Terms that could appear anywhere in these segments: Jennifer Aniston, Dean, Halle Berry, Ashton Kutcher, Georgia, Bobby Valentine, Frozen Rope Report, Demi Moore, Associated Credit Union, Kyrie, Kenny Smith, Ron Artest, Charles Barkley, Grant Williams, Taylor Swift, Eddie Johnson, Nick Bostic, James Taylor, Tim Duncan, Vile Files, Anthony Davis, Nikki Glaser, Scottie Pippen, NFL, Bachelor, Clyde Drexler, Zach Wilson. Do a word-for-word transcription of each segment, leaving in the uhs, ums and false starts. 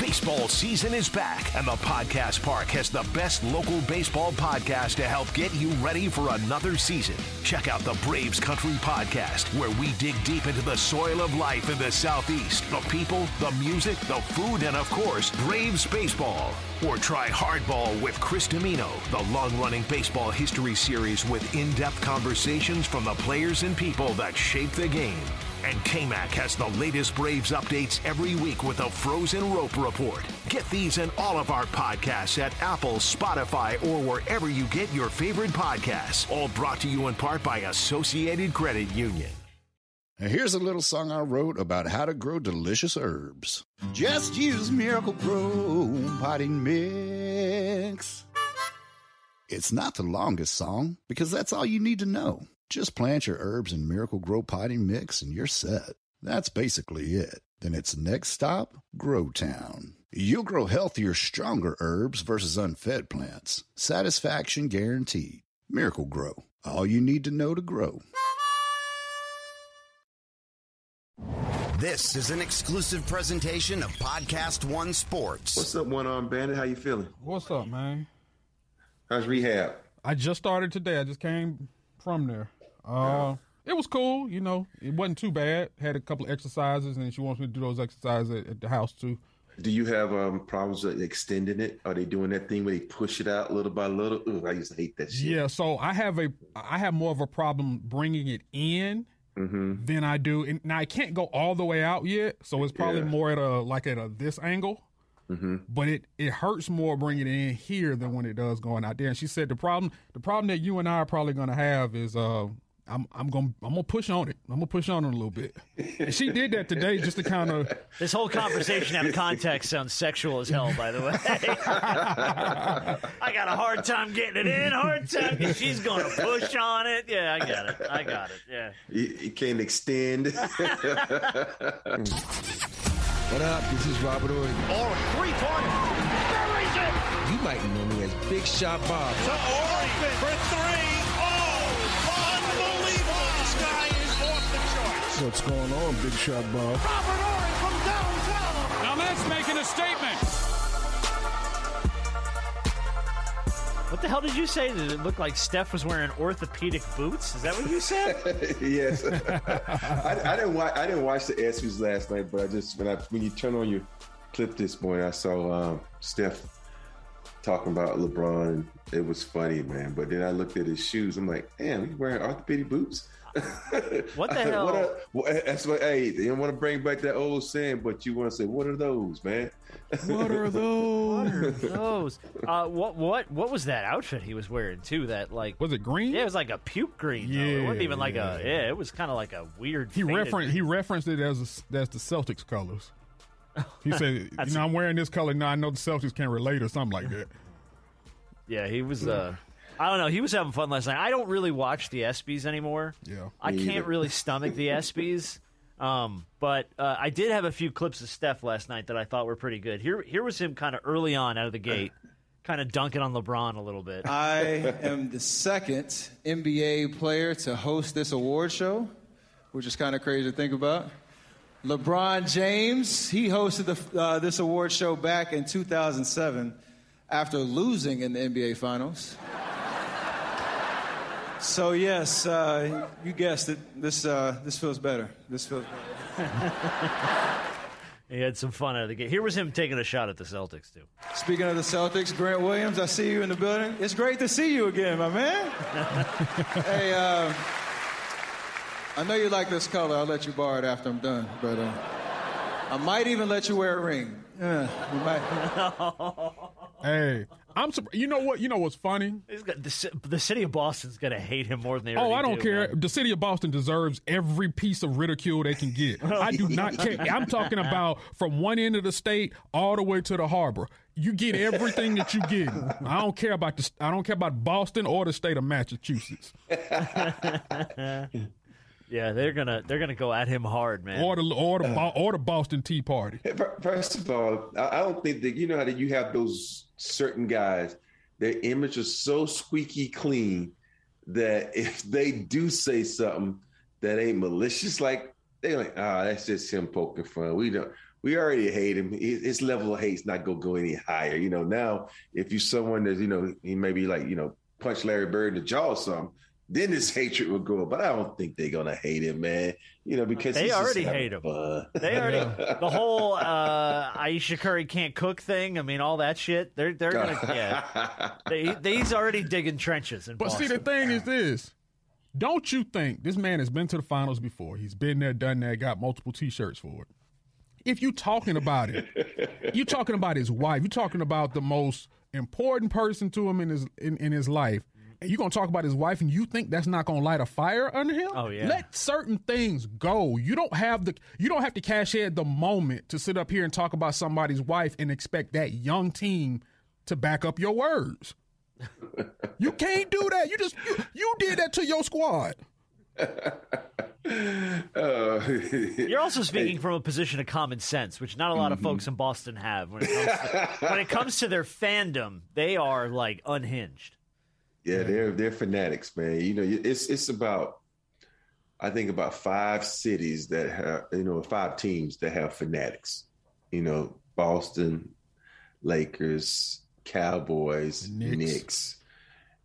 Baseball season is back, and the Podcast Park has the best local baseball podcast to help get you ready for another season. Check out the Braves Country Podcast, where we dig deep into the soil of life in the Southeast, the people, the music, the food, and of course, Braves baseball. Or try Hardball with Chris Dimino, the long-running baseball history series with in-depth conversations from the players and people that shape the game. And K M A C has the latest Braves updates every week with a Frozen Rope Report. Get these and all of our podcasts at Apple, Spotify, or wherever you get your favorite podcasts. All brought to you in part by Associated Credit Union. And here's a little song I wrote about how to grow delicious herbs. Just use Miracle-Gro Potting Mix. It's not the longest song because that's all you need to know. Just plant your herbs in Miracle-Gro Potting Mix and you're set. That's basically it. Then it's next stop, GrowTown. You'll grow healthier, stronger herbs versus unfed plants. Satisfaction guaranteed. Miracle-Gro. All you need to know to grow. This is an exclusive presentation of Podcast One Sports. What's up, One Arm Bandit? How you feeling? What's up, man? How's rehab? I just started today. I just came from there. Uh, it was cool, you know. It wasn't too bad. Had a couple of exercises, and she wants me to do those exercises at, at the house too. Do you have um, problems with extending it? Are they doing that thing where they push it out little by little? Ooh, I used to hate that shit. Yeah, so I have a I have more of a problem bringing it in mm-hmm. than I do. And now I can't go all the way out yet, so it's probably yeah. more at a like at a this angle. Mm-hmm. But it, it hurts more bringing it in here than when it does going out there. And she said the problem the problem that you and I are probably going to have is uh I'm I'm gonna I'm gonna push on it. I'm gonna push on it a little bit. And she did that today just to kind of this whole conversation out of context sounds sexual as hell. By the way, I got a hard time getting it in. Hard time. Getting... She's gonna push on it. Yeah, I got it. I got it. Yeah, you, you can't extend. What up? This is Robert Horry. Oh, three-pointer. Buries it. You might know me as Big Shot Bob. To Horry for three. Oh, unbelievable. This guy is off the charts. What's going on, Big Shot Bob? Robert Horry from downtown. Now that's making a statement. What the hell did you say? Did it look like Steph was wearing orthopedic boots? Is that what you said? Yes. I, I didn't watch. I didn't watch the ESPYs last night, but I just when I when you turn on your clip this morning, I saw um, Steph talking about LeBron. And it was funny, man. But then I looked at his shoes. I'm like, damn, he's wearing orthopedic boots. What the hell? What a, well, that's what. Hey, you don't want to bring back that old saying, but you want to say, "What are those, man? What are those? What are those?" Uh, what? What? What was that outfit he was wearing too? That like was it green? Yeah, it was like a puke green. Yeah, though. It wasn't even yeah. like a. Yeah, it was kind of like a weird. He referenced. He referenced it as a, as the Celtics colors. He said, "You know, I'm wearing this color now. I know the Celtics can't relate or something like that." Yeah, he was. Uh, I don't know. He was having fun last night. I don't really watch the ESPYs anymore. Yeah, I can't either. really stomach the ESPYs. Um, but uh, I did have a few clips of Steph last night that I thought were pretty good. Here, here was him kind of early on out of the gate, kind of dunking on LeBron a little bit. I am the second N B A player to host this award show, which is kind of crazy to think about. LeBron James, he hosted the, uh, this award show back in two thousand seven after losing in the N B A Finals. So, yes, uh, you guessed it. This uh, this feels better. This feels better. He had some fun out of the game. Here was him taking a shot at the Celtics, too. Speaking of the Celtics, Grant Williams, I see you in the building. It's great to see you again, my man. Hey, uh, I know you like this color. I'll let you borrow it after I'm done. But uh, I might even let you wear a ring. Uh, you might. Hey, I'm sur- You know what? You know what's funny? Got, the, the city of Boston's going to hate him more than they already do. Oh, I don't do, care. Man. The city of Boston deserves every piece of ridicule they can get. I do not care. I'm talking about from one end of the state all the way to the harbor. You get everything that you get. I don't care about the, I don't care about Boston or the state of Massachusetts. Yeah, they're gonna they're gonna go at him hard, man. Or the or the, uh, or the Boston Tea Party. First of all, I don't think that you know how that you have those certain guys. Their image is so squeaky clean that if they do say something that ain't malicious, like they're like, ah, oh, that's just him poking fun. We don't. We already hate him. His level of hate's not gonna go any higher. You know, now if you're someone that you know he maybe like you know punch Larry Bird in the jaw or something. Then this hatred will grow, but I don't think they're gonna hate him, man. You know because they already hate him. Fun. They already the whole uh, Ayesha Curry can't cook thing. I mean, all that shit. They're they're gonna yeah. They they's already digging trenches. In but Boston. See, the thing is this: don't you think this man has been to the finals before? He's been there, done that, got multiple T-shirts for it. If you're talking about it, you're talking about his wife. You're talking about the most important person to him in his in, in his life. And you're going to talk about his wife, and you think that's not going to light a fire under him? Oh, yeah. Let certain things go. You don't have the you don't have to cash in the moment to sit up here and talk about somebody's wife and expect that young team to back up your words. You can't do that. You just you, you did that to your squad. uh, You're also speaking hey. from a position of common sense, which not a lot mm-hmm. of folks in Boston have. When it comes to, when it comes to their fandom, they are, like, unhinged. Yeah, they're they're fanatics, man. You know, it's it's about, I think about five cities that have, you know, five teams that have fanatics. You know, Boston, Lakers, Cowboys, Knicks, Knicks.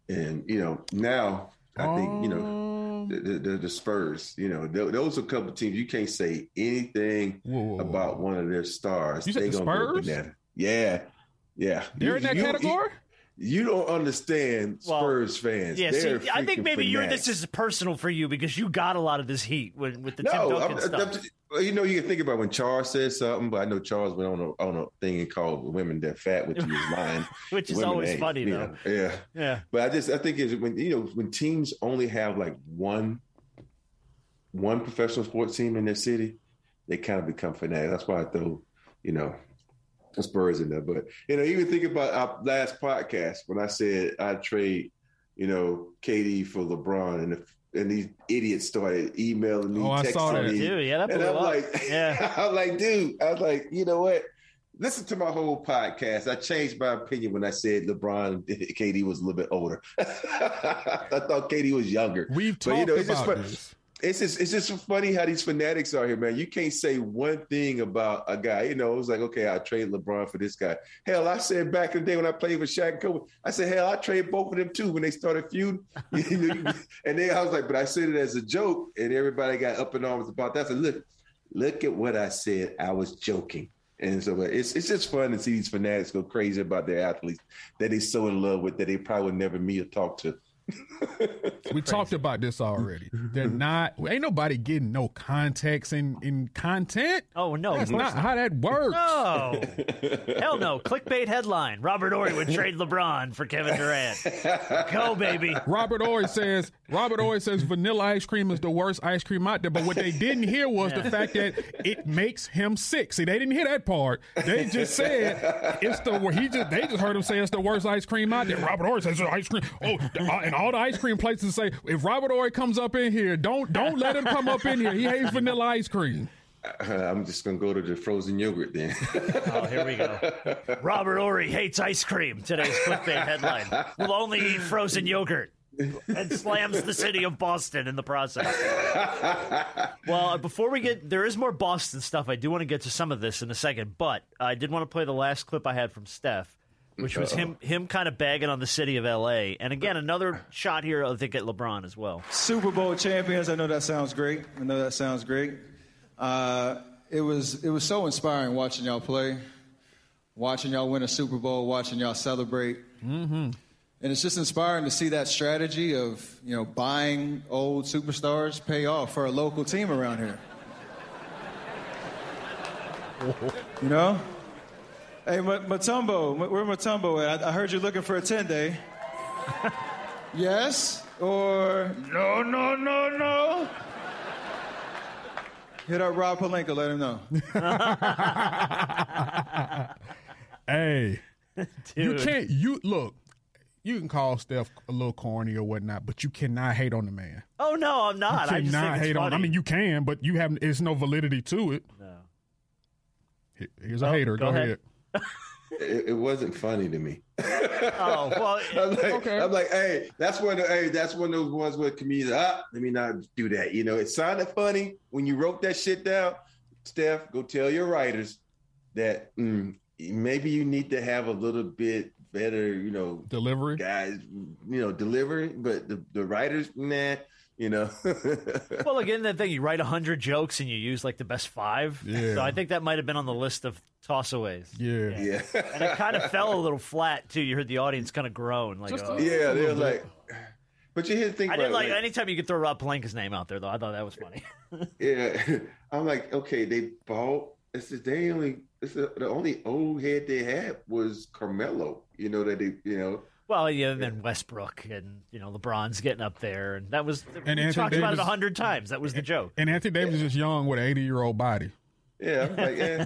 And you know now I think you know the the, the Spurs. You know, th- those are a couple of teams you can't say anything whoa, whoa, whoa. about one of their stars. You said they the Spurs? Go yeah, yeah. They're you, in that you, category. You, You don't understand Spurs well, fans. Yeah, so I think maybe you're, this is personal for you because you got a lot of this heat with, with the no, Tim Duncan I'm, stuff. I'm, you know, you can think about when Charles says something, but I know Charles went on a, on a thing called Women That Fat, which he was lying. Which is women always ain't, funny, though. Know, yeah. Yeah. But I just, I think it's when, you know, when teams only have like one, one professional sports team in their city, they kind of become fanatics. That's why I throw, you know, Spurs in there, but you know, even think about our last podcast when I said I trade, you know, K D for LeBron, and if, and these idiots started emailing me, oh, texting I saw that me, too. Yeah, that and I'm up. like, yeah. I'm like, dude, I was like, you know what? Listen to my whole podcast. I changed my opinion when I said LeBron, K D was a little bit older. I thought K D was younger. We've talked but, you know, it's about just this. It's just, it's just funny how these fanatics are here, man. You can't say one thing about a guy. You know, it was like, okay, I'll trade LeBron for this guy. Hell, I said back in the day when I played with Shaq and Kobe, I said, hell, I trade both of them too when they started feuding. And then I was like, but I said it as a joke, and everybody got up in arms about that. I said, look, look at what I said. I was joking. And so it's it's just fun to see these fanatics go crazy about their athletes that they're so in love with that they probably would never meet or talk to. we Crazy. Talked about this already. They're not. Ain't nobody getting no context in, in content. Oh no, that's not, not how that works. No, hell no. Clickbait headline: Robert Horry would trade LeBron for Kevin Durant. Go baby. Robert Horry says. Robert Horry says vanilla ice cream is the worst ice cream out there. But what they didn't hear was yeah. the fact that it makes him sick. See, they didn't hear that part. They just said it's the. He just. They just heard him say it's the worst ice cream out there. Robert Horry says ice cream. Oh. The, all the ice cream places say, if Robert Horry comes up in here, don't don't let him come up in here. He hates vanilla ice cream. Uh, I'm just going to go to the frozen yogurt then. Oh, here we go. Robert Horry hates ice cream. Today's clickbait headline. We'll only eat frozen yogurt. And slams the city of Boston in the process. Well, before we get, there is more Boston stuff. I do want to get to some of this in a second, but I did want to play the last clip I had from Steph. Which was him him kind of bagging on the city of L A. And again, another shot here, I think, at LeBron as well. Super Bowl champions. I know that sounds great. I know that sounds great. Uh, it was it was so inspiring watching y'all play, watching y'all win a Super Bowl, watching y'all celebrate. Mm-hmm. And it's just inspiring to see that strategy of, you know, buying old superstars pay off for a local team around here. You know? Hey, Mutombo, where Mutombo at? I heard you're looking for a ten-day. Yes? Or no, no, no, no? Hit up Rob Palenka, let him know. Hey. Dude. You can't, you, look, you can call Steph a little corny or whatnot, but you cannot hate on the man. Oh, no, I'm not. You I cannot just think hate it's funny. on I mean, you can, but you have, there's no validity to it. No. Here's a oh, hater. Go, go ahead. ahead. It, it wasn't funny to me. Oh well, I'm like, okay. I'm like, hey, that's one of hey, that's one of those ones where comedians. Ah, let me not do that. You know, it sounded funny when you wrote that shit down. Steph, go tell your writers that mm, maybe you need to have a little bit better, you know, delivery, guys. You know, delivery, but the the writers, nah. You know. Well, again, that thing you write a hundred jokes and you use like the best five. Yeah. So I think that might have been on the list of tossaways. Yeah, yeah. yeah. And it kind of fell a little flat too. You heard the audience kind of groan, like Just, oh, yeah, they were like. But you hear the thing. I about, didn't like, like anytime you could throw Rob Palenka's name out there though. I thought that was funny. Yeah, I'm like, okay, they bought. It's the they only. It's the, the only old head they had was Carmelo. You know that they. You know. Well, yeah, and then Westbrook and, you know, LeBron's getting up there. And that was, and we Anthony talked Davis, about it a hundred times. That was the joke. And Anthony Davis yeah. is young with an eighty-year-old body. Yeah, I'm like, eh.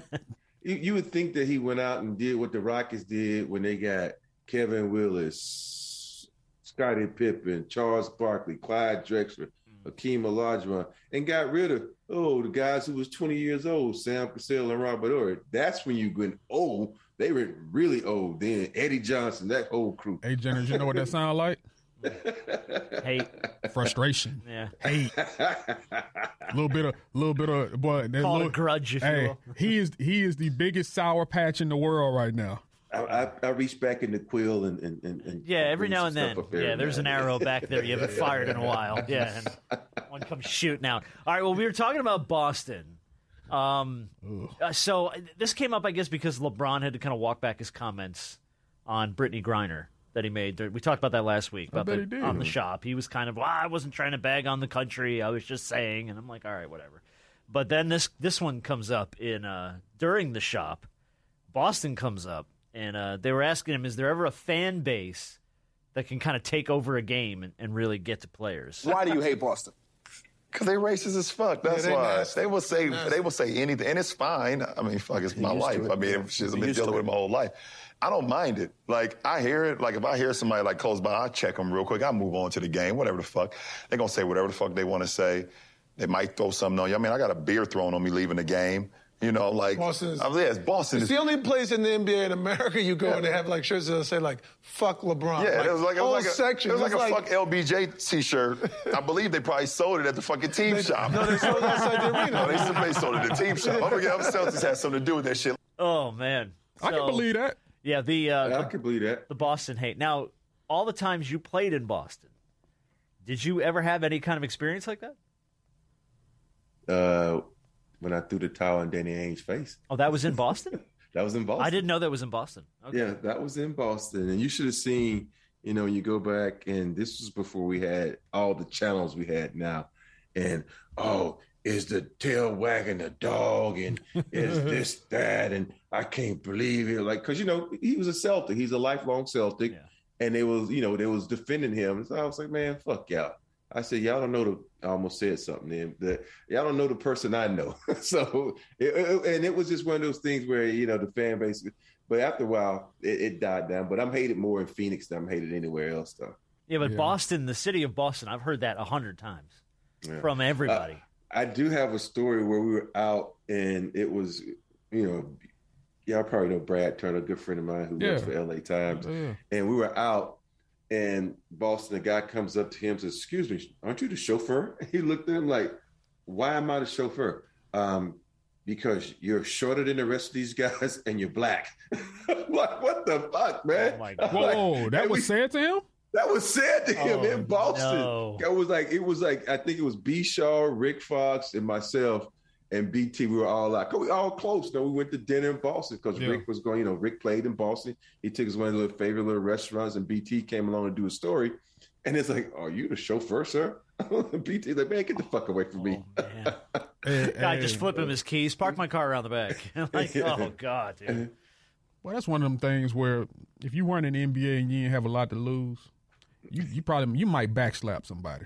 you, you would think that he went out and did what the Rockets did when they got Kevin Willis, Scottie Pippen, Charles Barkley, Clyde Drexler, Hakeem Olajuwon, and got rid of, oh, the guys who was twenty years old, Sam Cassell and Robert Horry. That's when you went old. They were really old then. Eddie Johnson, that whole crew. Hey, Jenners, you know what that sound like? Hate. Frustration. Yeah. Hate. A little bit of, little bit of, boy. Call little, it grudge, if hey, you will. He is, he is the biggest sour patch in the world right now. I, I, I reach back in the quill and, and, and, and yeah, every now and then. Yeah, there's an arrow back there you haven't fired in a while. Yeah, and one comes shooting out. All right, well, we were talking about Boston. Um, uh, so this came up, I guess, because LeBron had to kind of walk back his comments on Brittany Griner that he made. We talked about that last week about the, on the shop. He was kind of, well, I wasn't trying to bag on the country. I was just saying, and I'm like, all right, whatever. But then this, this one comes up in, uh, during the shop, Boston comes up and, uh, they were asking him, is there ever a fan base that can kind of take over a game and, and really get to players? Why do you hate Boston? Because they racist as fuck. That's yeah, why nasty. they will say nasty. they will say anything, and it's fine. I mean, fuck, it's my life. It. I mean, she's been dealing with it my whole life. I don't mind it. Like I hear it. Like if I hear somebody like close by, I check them real quick. I move on to the game. Whatever the fuck, they're gonna say whatever the fuck they want to say. They might throw something on you. I mean, I got a beer thrown on me leaving the game. You know, like Boston is, I mean, yes, Boston. It's is, the only place in the N B A in America you go yeah. and they have like shirts that say like "fuck LeBron." Yeah, like, it was like it was like a section. It was like a like, "fuck L B J" T-shirt. I believe they probably sold it at the fucking team they, shop. No, they sold it outside the arena. No, they, they sold it at the team shop. I forget. Celtics had something to do with that shit. Oh man, so, I can believe that. Yeah, the uh, yeah, I can believe that the Boston hate. Now, all the times you played in Boston, did you ever have any kind of experience like that? Uh. When I threw the towel in Danny Ainge's face. Oh, that was in Boston? That was in Boston. I didn't know that was in Boston. Okay. Yeah, that was in Boston. And you should have seen, you know, you go back, and this was before we had all the channels we had now. And, oh, is the tail wagging the dog? And is this, that? And I can't believe it. Like, because, you know, he was a Celtic. He's a lifelong Celtic. Yeah. And they was, you know, they was defending him. So I was like, man, fuck y'all. I said, y'all don't know the – I almost said something then. The, y'all don't know the person I know. so, it, it, and it was just one of those things where, you know, the fan base – but after a while, it, it died down. But I'm hated more in Phoenix than I'm hated anywhere else, though. Yeah, but yeah. Boston, the city of Boston, I've heard that a hundred times yeah. from everybody. Uh, I do have a story where we were out and it was, you know, y'all probably know Brad Turner, a good friend of mine who yeah. works for L A Times. Yeah. And we were out. And Boston, a guy comes up to him and says, excuse me, aren't you the chauffeur? He looked at him like, why am I the chauffeur? Um, because you're shorter than the rest of these guys and you're black. I'm like, what the fuck, man? Oh my God. Whoa, like, that was we, said to him? That was said to him oh, in Boston. No. It was like, it was like, I think it was B. Shaw, Rick Fox, and myself. And B T, we were all like, we all close. No, we went to dinner in Boston because yeah. Rick was going, you know, Rick played in Boston. He took us to one of the little favorite little restaurants, and B T came along to do a story. And it's like, are you the chauffeur, sir? B T's like, man, get the fuck away from oh, me. Man. hey, God, hey, just flip him his keys, park my car around the back. like, oh, God, dude. Well, that's one of them things where if you weren't in the N B A and you didn't have a lot to lose, you, you probably you might backslap somebody.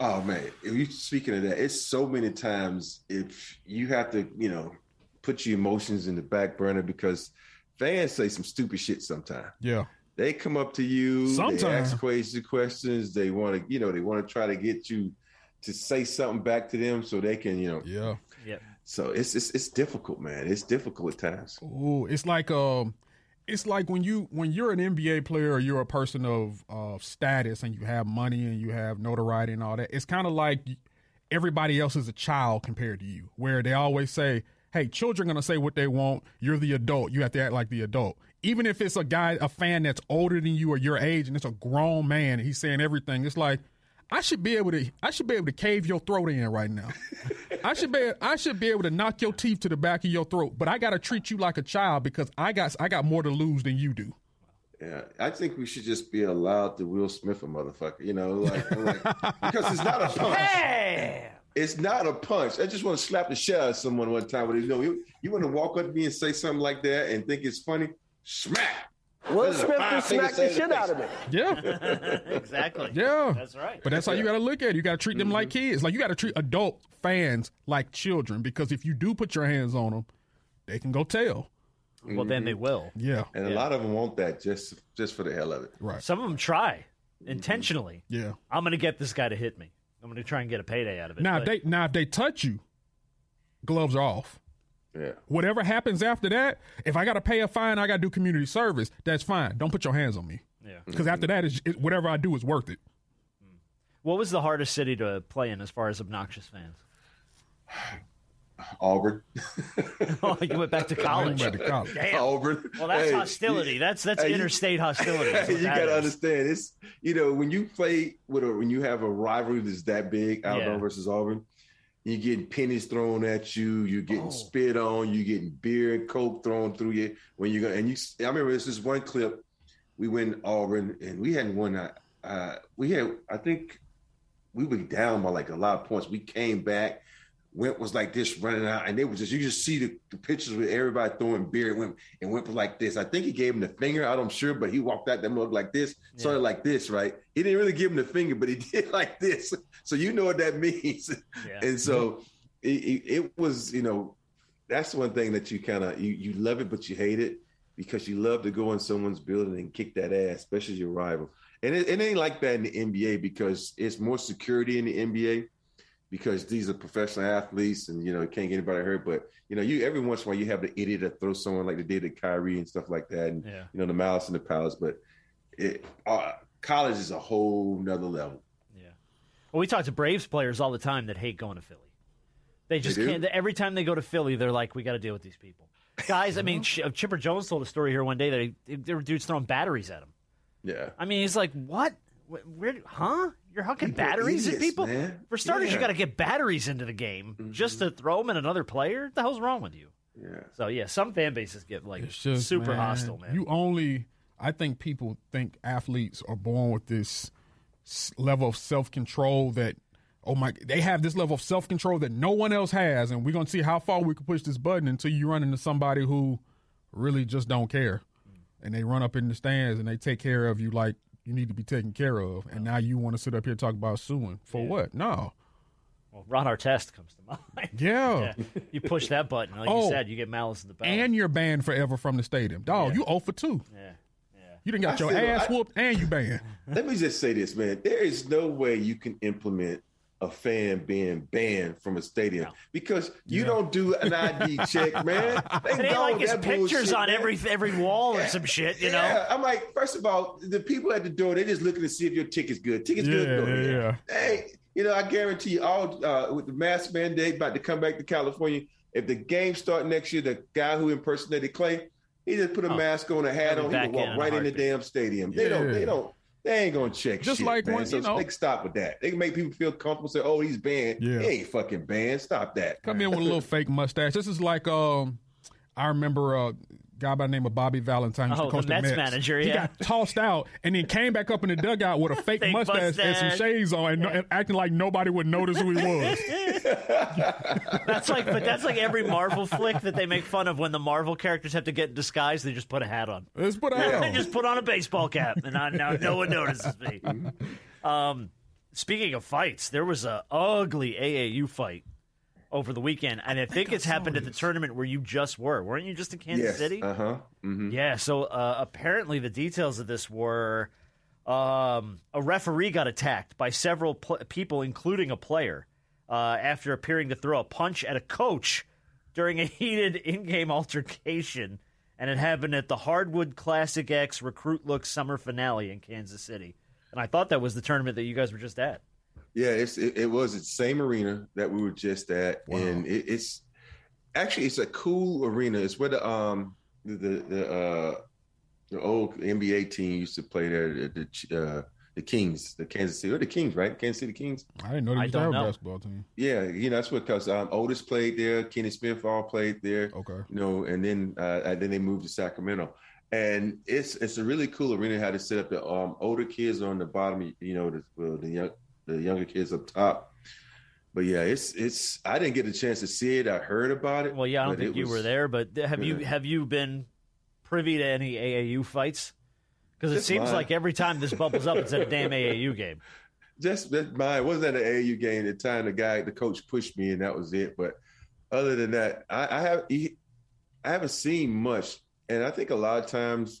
Oh man, if you speaking of that, it's so many times if you have to, you know, put your emotions in the back burner because fans say some stupid shit sometimes. Yeah. They come up to you, sometimes. They ask crazy questions, they want to, you know, they want to try to get you to say something back to them so they can, you know. Yeah. Yeah. So it's it's it's difficult, man. It's difficult at times. Oh, it's like um it's like when you when you're an N B A player or you're a person of uh, status and you have money and you have notoriety and all that, it's kind of like everybody else is a child compared to you, where they always say, hey, children are going to say what they want. You're the adult. You have to act like the adult. Even if it's a guy, a fan that's older than you or your age, and it's a grown man, and he's saying everything, it's like, I should be able to I should be able to cave your throat in right now. I should be I should be able to knock your teeth to the back of your throat, but I got to treat you like a child because I got I got more to lose than you do. Yeah, I think we should just be allowed to Will Smith a motherfucker, you know, like, like because it's not a punch. Hey! It's not a punch. I just want to slap the shit out of someone one time. But you know, you, you want to walk up to me and say something like that and think it's funny? Smack. Will Smith just smacked the shit out of me. Yeah. Exactly. Yeah. That's right. But that's how you got to look at it. You got to treat them mm-hmm. like kids. Like, you got to treat adult fans like children, because if you do put your hands on them, they can go tell. Well, mm-hmm. then they will. Yeah. And yeah. a lot of them want that just just for the hell of it. Right. Some of them try intentionally. Mm-hmm. Yeah. I'm going to get this guy to hit me. I'm going to try and get a payday out of it. Now, if they, now if they touch you, gloves are off. Yeah. Whatever happens after that, if I got to pay a fine, I got to do community service, that's fine. Don't put your hands on me. Yeah. Because mm-hmm. after that, it's, it, whatever I do is worth it. What was the hardest city to play in as far as obnoxious fans? Auburn. Oh, you went back to college. Back to college. Damn. Auburn. Well, that's hey, hostility. You, that's that's hey, interstate you, hostility. That's you gotta is. understand. It's you know when you play with a when you have a rivalry that's that big, Alabama yeah. versus Auburn, you get pennies thrown at you. You're getting oh. spit on. You're getting beer and coke thrown through you when you go. And you, I remember this is one clip. We went to Auburn and we hadn't won. Uh, we had I think we were down by like a lot of points. We came back. Wimp was like this running out, and they was just, you just see the, the pictures with everybody throwing beer at Wimp, and Wimp was like this. I think he gave him the finger, I'm sure, but he walked out that mug like this, yeah. started like this, right? He didn't really give him the finger, but he did like this. So you know what that means. Yeah. And so it, it, it was, you know, that's one thing that you kind of, you, you love it, but you hate it because you love to go in someone's building and kick that ass, especially your rival. And it, it ain't like that in the N B A because it's more security in the N B A. Because these are professional athletes and, you know, can't get anybody hurt. But, you know, you every once in a while you have the idiot that throws someone like they did at Kyrie and stuff like that. And, yeah. you know, the malice in the palace. But it, uh, college is a whole nother level. Yeah. Well, we talk to Braves players all the time that hate going to Philly. They just they can't. They, every time they go to Philly, they're like, we got to deal with these people. Guys, I mean, Chipper Jones told a story here one day that he, there were dudes throwing batteries at him. Yeah. I mean, he's like, what? Where, huh? You're hucking people batteries idiots, at people? Man. For starters, yeah. you got to get batteries into the game mm-hmm. just to throw them at another player? What the hell's wrong with you? Yeah. So, yeah, some fan bases get, like, just, super man, hostile, man. You only – I think people think athletes are born with this level of self-control that, oh, my – they have this level of self-control that no one else has, and we're going to see how far we can push this button until you run into somebody who really just don't care. Mm. And they run up in the stands and they take care of you like – you need to be taken care of, and now you want to sit up here and talk about suing. For yeah. what? No. Well, Ron Artest comes to mind. Yeah. yeah. You push that button, like oh, you said, you get malice in the back. And you're banned forever from the stadium. Dog, yeah. you zero for two. Yeah. yeah. You done got I your said, ass whooped, I, and you banned. Let me just say this, man. There is no way you can implement a fan being banned from a stadium no. because you yeah. don't do an I D check, man. They it ain't like his pictures bullshit, on man. every every wall yeah. or some shit, you yeah. know? I'm like, first of all, the people at the door, they're just looking to see if your ticket's good. Ticket's yeah, good. Go yeah. Hey, you know, I guarantee you all uh, with the mask mandate about to come back to California, if the game start next year, the guy who impersonated Clay, he just put a oh, mask on, a hat on, he would walk in right in the damn stadium. Yeah. They don't, they don't. They ain't gonna check just shit, like man. When, so you know, they can stop with that. They can make people feel comfortable. Say, "Oh, he's banned." Yeah. He ain't fucking banned. Stop that. Come in with a little fake mustache. This is like um, I remember uh, guy by the name of Bobby Valentine. Oh, the, the Mets, Mets manager, yeah. He got tossed out and then came back up in the dugout with a fake, fake mustache, mustache and some shades on and, yeah. no, and acting like nobody would notice who he was. That's like, but that's like every Marvel flick that they make fun of when the Marvel characters have to get disguised. They just put a hat on. Let's put a hat on. They just put on a baseball cap and I, now no one notices me. Um, speaking of fights, there was an ugly A A U fight over the weekend, and I think I it's happened at the tournament where you just were. Weren't you just in Kansas yes. City? Uh-huh. Mm-hmm. Yeah, so uh, apparently the details of this were um, a referee got attacked by several pl- people, including a player, uh, after appearing to throw a punch at a coach during a heated in-game altercation, and it happened at the Hardwood Classic X Recruit Look Summer Finale in Kansas City. And I thought that was the tournament that you guys were just at. Yeah, it's, it, it was the same arena that we were just at, wow. and it, it's actually it's a cool arena. It's where the um the the, uh, the old N B A team used to play there, the the, uh, the Kings, the Kansas City, or the Kings, right? Kansas City Kings. I didn't know they were a basketball team. Yeah, you know that's what because um, Otis played there, Kenny Smith all played there. Okay, you know, and then uh, and then they moved to Sacramento. And it's it's a really cool arena how to set up. The um, older kids are on the bottom, you know, the uh, the, young, the younger kids up top. But yeah, it's it's. I didn't get a chance to see it. I heard about it. Well, yeah, I don't think you was, were there. But have yeah. you have you been privy to any A A U fights? Because it just seems mine. Like every time this bubbles up, it's at a damn A A U game. Just that mine wasn't at an A A U game. At the time, the guy, the coach, pushed me, and that was it. But other than that, I, I have I haven't seen much. And I think a lot of times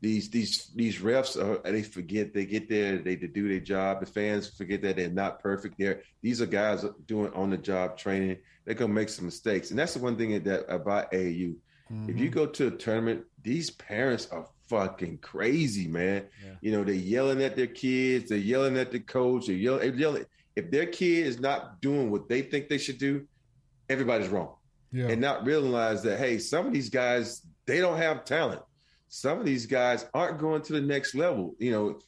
these these these refs are, they forget they get there they do their job. The fans forget that they're not perfect. There, these are guys doing on the job training. They're gonna make some mistakes, and that's the one thing that about A A U. Mm-hmm. If you go to a tournament, these parents are fucking crazy, man. Yeah. You know they're yelling at their kids, they're yelling at the coach, they're yelling, they're yelling. If their kid is not doing what they think they should do, everybody's wrong, yeah. and not realize that hey, some of these guys. They don't have talent. Some of these guys aren't going to the next level, you know,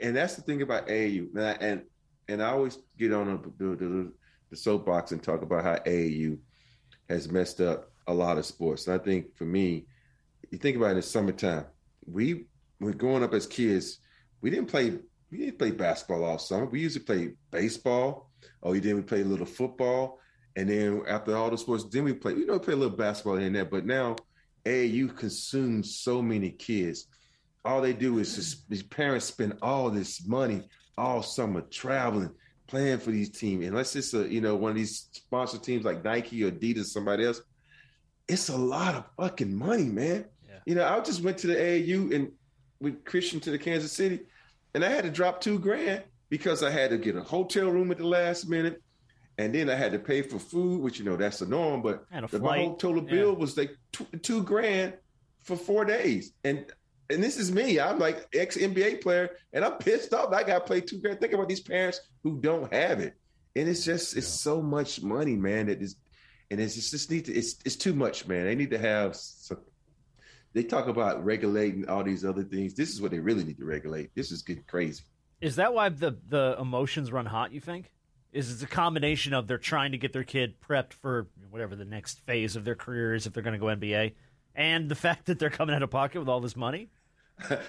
and that's the thing about A A U. And I, and, and I always get on a, the, the, the soapbox and talk about how A A U has messed up a lot of sports. And I think for me, you think about it in the summertime, we were growing up as kids. We didn't play, we didn't play basketball all summer. We usually played baseball. Oh, you didn't play a little football. And then after all the sports, then we play, you know, play a little basketball in there, but now A A U consumes so many kids. All they do is just, these parents spend all this money all summer traveling, playing for these teams. Unless it's a you know one of these sponsored teams like Nike or Adidas, somebody else, it's a lot of fucking money, man. Yeah. You know, I just went to the A A U and with Christian to the Kansas City, and I had to drop two grand because I had to get a hotel room at the last minute, and then I had to pay for food, which, you know, that's the norm. But the whole total bill yeah. was like two, two grand for four days. And and this is me. I'm like ex-N B A player, and I'm pissed off. I got to play two grand. Think about these parents who don't have it. And it's just it's yeah. so much money, man. That is, and it's just, just need to, it's it's too much, man. They need to have some, they talk about regulating all these other things. This is what they really need to regulate. This is getting crazy. Is that why the the emotions run hot, you think? Is it's a combination of they're trying to get their kid prepped for whatever the next phase of their career is if they're going to go N B A, and the fact that they're coming out of pocket with all this money?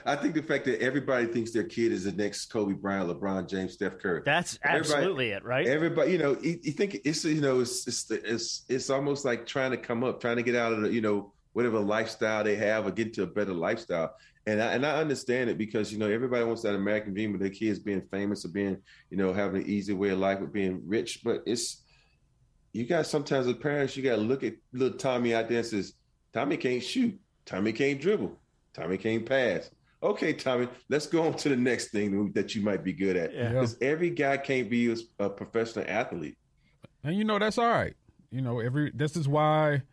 I think the fact that everybody thinks their kid is the next Kobe Bryant, LeBron James, Steph Curry. That's everybody, absolutely it, right? Everybody, you know, you, you think it's, you know, it's, it's it's it's almost like trying to come up, trying to get out of the, you know, whatever lifestyle they have or get to a better lifestyle. And I, and I understand it because, you know, everybody wants that American dream of their kids being famous or being, you know, having an easy way of life or being rich. But it's, you got sometimes as parents, you got to look at little Tommy out there and says, Tommy can't shoot. Tommy can't dribble. Tommy can't pass. Okay, Tommy, let's go on to the next thing that you might be good at. Because yeah. every guy can't be a professional athlete. And, you know, that's all right. You know, every this is why –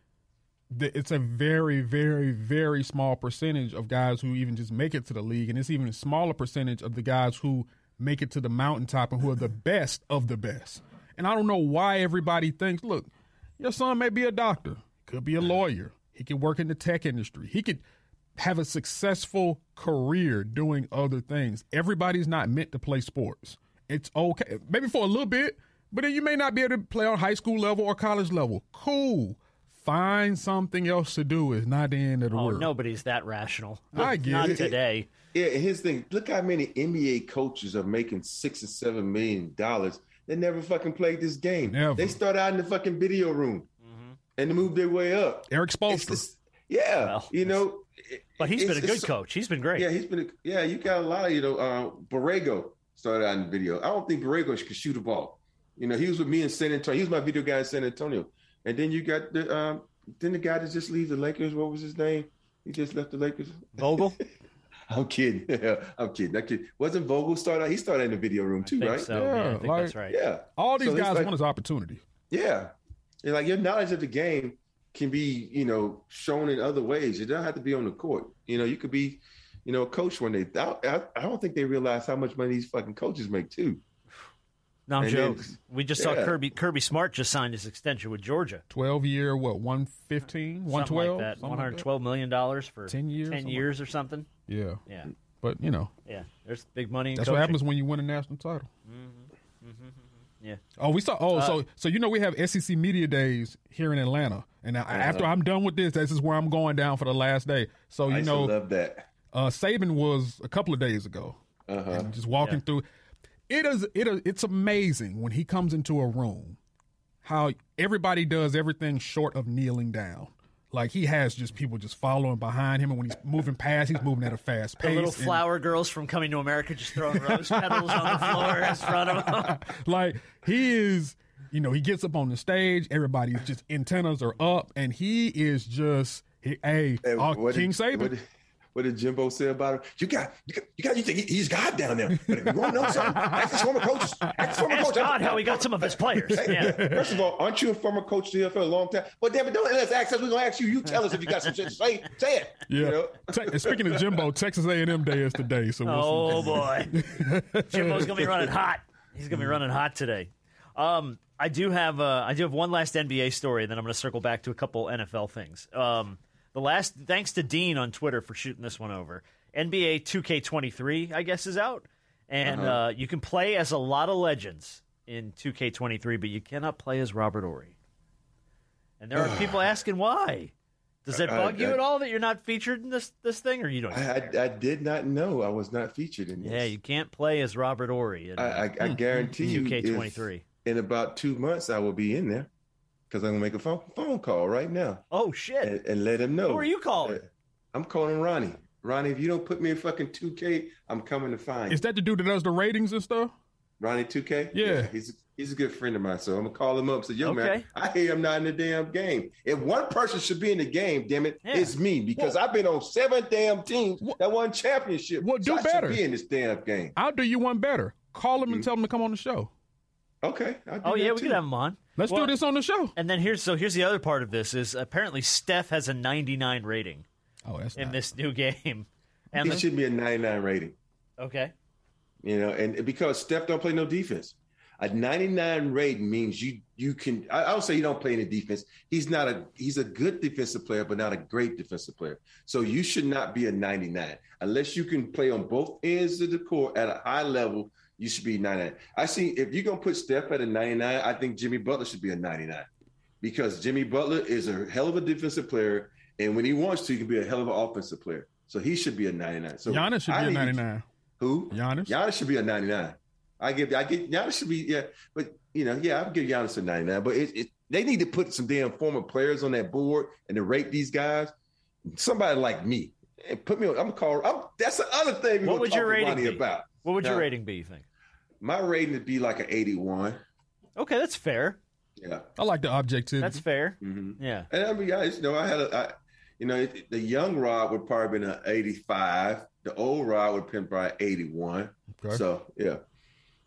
it's a very, very, very small percentage of guys who even just make it to the league, and it's even a smaller percentage of the guys who make it to the mountaintop and who are the best of the best. And I don't know why everybody thinks, look, your son may be a doctor, could be a lawyer, he could work in the tech industry, he could have a successful career doing other things. Everybody's not meant to play sports. It's okay, maybe for a little bit, but then you may not be able to play on high school level or college level. Cool. find something else to do is not the end of the oh, world. Nobody's that rational. Look, I get not it. today. Yeah, here's the thing. Look how many N B A coaches are making six or seven million dollars. They never fucking played this game. Never. They start out in the fucking video room mm-hmm. and move their way up. Eric Spoelstra. Yeah, well, you know. It, but he's been a good coach. He's been great. Yeah, he's been. A, yeah, you got a lot of, you know, uh, Borrego started out in the video. I don't think Borrego could shoot a ball. You know, he was with me in San Antonio. He was my video guy in San Antonio. And then you got the um, then the guy that just leaves the Lakers. What was his name? He just left the Lakers. Vogel. I'm kidding. I'm kidding. I kidding. Wasn't Vogel started out? He started in the video room too, I think right? So, yeah, yeah, I think like, that's right. Yeah. All these so guys like, want is opportunity. Yeah, and like your knowledge of the game can be, you know, shown in other ways. It doesn't have to be on the court. You know, you could be, you know, a coach one day. I, I don't think they realize how much money these fucking coaches make too. No joke. We just yeah. saw Kirby Kirby Smart just signed his extension with Georgia. twelve year, what, one fifteen, one twelve? Like that. one hundred twelve million dollars for ten years, ten years or something. Yeah. Yeah. But, you know. Yeah. There's big money in That's coaching. What happens when you win a national title. Mm-hmm. Mm-hmm. Yeah. Oh, we saw oh, uh, so so you know we have S E C media days here in Atlanta. And now, uh, after I'm done with this, this is where I'm going down for the last day. So, you I know. I love that. Uh, Saban was a couple of days ago. Uh-huh. And just walking yeah. through It is. It is. It's amazing when he comes into a room, how everybody does everything short of kneeling down. Like he has just people just following behind him, and when he's moving past, he's moving at a fast pace. The little flower and, girls from Coming to America just throwing rose petals on the floor in front of him. Like he is, you know, he gets up on the stage. Everybody's just antennas are up, and he is just he, hey, hey all, King Saban. What did Jimbo say about him? You got, you got, you got. You think he, he's God down there? But if you want to know something, ask his former coaches. Ask his former ask coach. God, how he got some of his players. Hey, yeah. First of all, aren't you a former coach there for a long time? Well, damn it, don't let us ask us. We're gonna ask you. You tell us if you got some shit to say. Say it. Yeah. You know? Te- speaking of Jimbo, Texas A and M Day is today. So. We'll oh see. boy, Jimbo's gonna be running hot. He's gonna be running hot today. Um, I do have, uh, I do have one last N B A story, and then I'm gonna circle back to a couple N F L things. Um. The last, thanks to Dean on Twitter for shooting this one over. N B A two K twenty-three, I guess, is out. And uh-huh. uh, you can play as a lot of legends in two K twenty-three, but you cannot play as Robert Horry. And there are people asking why. Does it bug I, I, you at all that you're not featured in this, this thing, or you don't? I, I, I did not know I was not featured in this. Yeah, you can't play as Robert Horry. In, I, I, I guarantee you, two K twenty-three. In about two months, I will be in there. Because I'm going to make a phone, phone call right now. Oh, shit. And, and let him know. Who are you calling? Uh, I'm calling Ronnie. Ronnie, if you don't put me in fucking two K, I'm coming to find you. Is that the dude that does the ratings and stuff? Ronnie two K? Yeah. yeah he's, he's a good friend of mine, so I'm going to call him up and say, yo, okay. man, I hear I'm not in the damn game. If one person should be in the game, damn it, yeah. it's me. Because well, I've been on seven damn teams well, that won championship. Well, do so better. I should be in this damn game. I'll do you one better. Call him mm-hmm. and tell him to come on the show. Okay. I'll do oh, yeah, too. We can have him on. Let's well, do this on the show. And then here's so here's the other part of this is apparently Steph has a ninety-nine rating oh, that's in not... this new game. And it the... should be a ninety-nine rating. Okay. You know, and because Steph don't play no defense. A ninety-nine rating means you you can – I would say you don't play any defense. He's not a – he's a good defensive player, but not a great defensive player. So you should not be a ninety-nine. Unless you can play on both ends of the court at a high level, you should be ninety-nine. I see if you're going to put Steph at a ninety-nine, I think Jimmy Butler should be a ninety-nine because Jimmy Butler is a hell of a defensive player, and when he wants to, he can be a hell of an offensive player. So he should be a ninety-nine. So Giannis should I be a ninety-nine. To, who? Giannis. Giannis should be a ninety-nine. I give I get Giannis should be yeah, but you know yeah I'll give Giannis a ninety-nine. But it, it they need to put some damn former players on that board and to rate these guys. Somebody like me and put me on. I'm call. I'm, that's the other thing. What would your rating be? About. What would now, your rating be? You think? My rating would be like an eighty-one. Okay, that's fair. Yeah, I like the objectivity. That's fair. Mm-hmm. Yeah, and I mean, I just, you know, I had a, I, you know, it, the young Rod would probably been an eighty-five. The old Rod would been probably eighty-one. Okay. So yeah.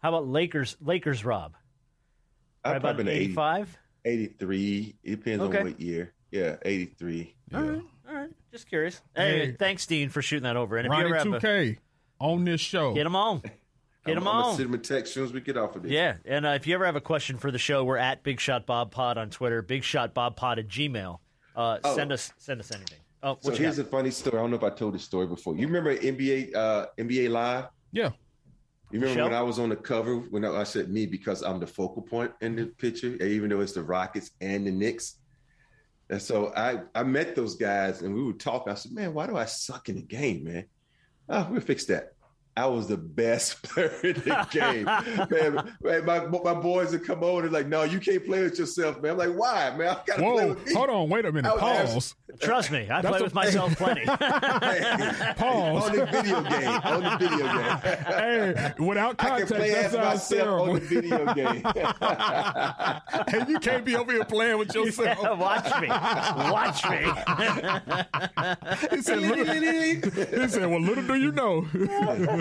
How about Lakers? Lakers Rob. I'd probably been eighty-five, eighty-three. It depends okay. on what year. Yeah, eighty-three. Yeah. All right, all right. Just curious. Hey, hey. Thanks, Dean, for shooting that over. And if you're two K. On this show. Get them on. Get them on. I'm going to send them a text as soon as we get off of this. Yeah, and uh, if you ever have a question for the show, we're at Big Shot Bob Pod on Twitter, Big Shot Bob Pod at Gmail. Uh, oh. Send us send us anything. Oh, so here's got? a funny story. I don't know if I told this story before. You remember N B A uh, N B A Live? Yeah. You remember Michelle? When I was on the cover, when I, I said me because I'm the focal point in the picture, even though it's the Rockets and the Knicks? And so I, I met those guys and we would talk. I said, man, why do I suck in the game, man? Oh, we'll fix that. I was the best player in the game. Man, man, my, my boys would come over and like, no, you can't play with yourself, man. I'm like, why, man? I've got to play with me. Hold on, wait a minute. Pause. Ask, Trust me, I play a, with myself plenty. Hey, pause. On the video game. On the video game. Hey, without context, I can play as myself on the video game. Hey, you can't be over here playing with yourself. Yeah, watch me. Watch me. He said, little, he said, well, little do you know.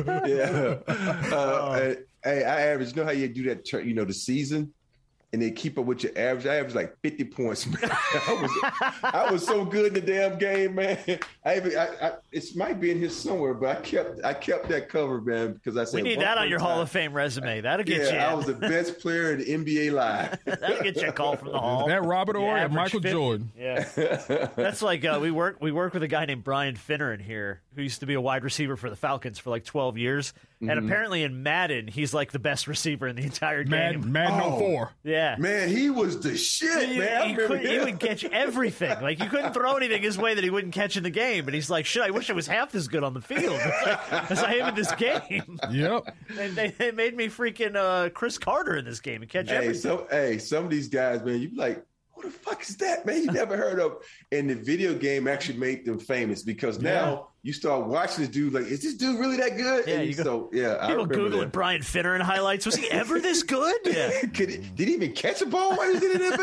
Yeah. Uh, hey, I average. You know how you do that? Ter- you know the season, and they keep up with your average. I averaged like fifty points, man. I was, I was so good in the damn game, man. I even, I, I, it might be in here somewhere, but I kept, I kept that cover, man, because I said we need that on your time. Hall of Fame resume. That'll get yeah, you. I was the best player in the N B A live. That'll get you a call from the Hall. Is that Robert Horry yeah, or Michael fifty. Jordan? Yeah, that's like uh, we work, we work with a guy named Brian Finner in here, who used to be a wide receiver for the Falcons for like twelve years. Mm-hmm. And apparently in Madden, he's like the best receiver in the entire Madden, game. Madden oh, oh four. Yeah. Man, he was the shit, he, man. He, could, he would catch everything. Like, you couldn't throw anything his way that he wouldn't catch in the game. And he's like, shit, I wish I was half as good on the field as, like, as I am in this game. Yep. And they, they made me freaking uh, Chris Carter in this game and catch hey, everything. So, hey, some of these guys, man, you like, who the fuck is that, man? You never heard of. And the video game actually made them famous because now yeah. you start watching this dude like, is this dude really that good? Yeah, and you go, so, yeah, people Googling Brian Finner in highlights. Was he ever this good? Yeah. Could he, did he even catch a ball when he was in the N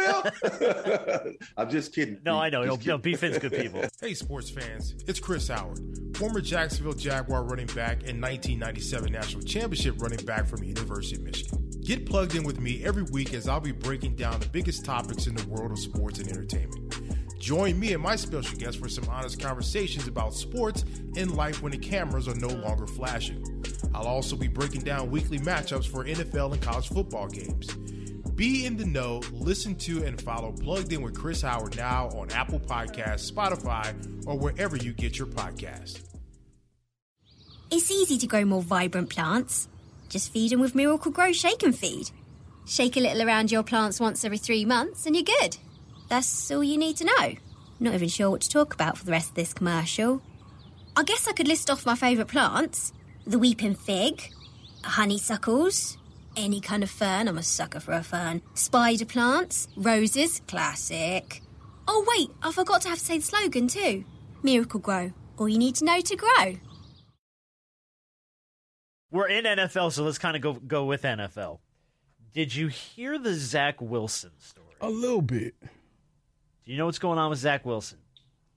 F L? I'm just kidding. No, I know. He'll, he'll be Finn's good people. Hey, sports fans. It's Chris Howard, former Jacksonville Jaguar running back and nineteen ninety-seven National Championship running back from the University of Michigan. Get plugged in with me every week as I'll be breaking down the biggest topics in the world of sports and entertainment. Join me and my special guests for some honest conversations about sports and life when the cameras are no longer flashing. I'll also be breaking down weekly matchups for N F L and college football games. Be in the know, listen to, and follow Plugged In with Chris Howard now on Apple Podcasts, Spotify, or wherever you get your podcast. It's easy to grow more vibrant plants. Just feed them with Miracle-Gro Shake and Feed. Shake a little around your plants once every three months and you're good. That's all you need to know. Not even sure what to talk about for the rest of this commercial. I guess I could list off my favourite plants. The weeping fig, honeysuckles, any kind of fern, I'm a sucker for a fern, spider plants, roses, classic. Oh wait, I forgot to have to say the slogan too. Miracle-Gro, all you need to know to grow. We're in N F L, so let's kind of go go with N F L. Did you hear the Zach Wilson story? A little bit. Do you know what's going on with Zach Wilson?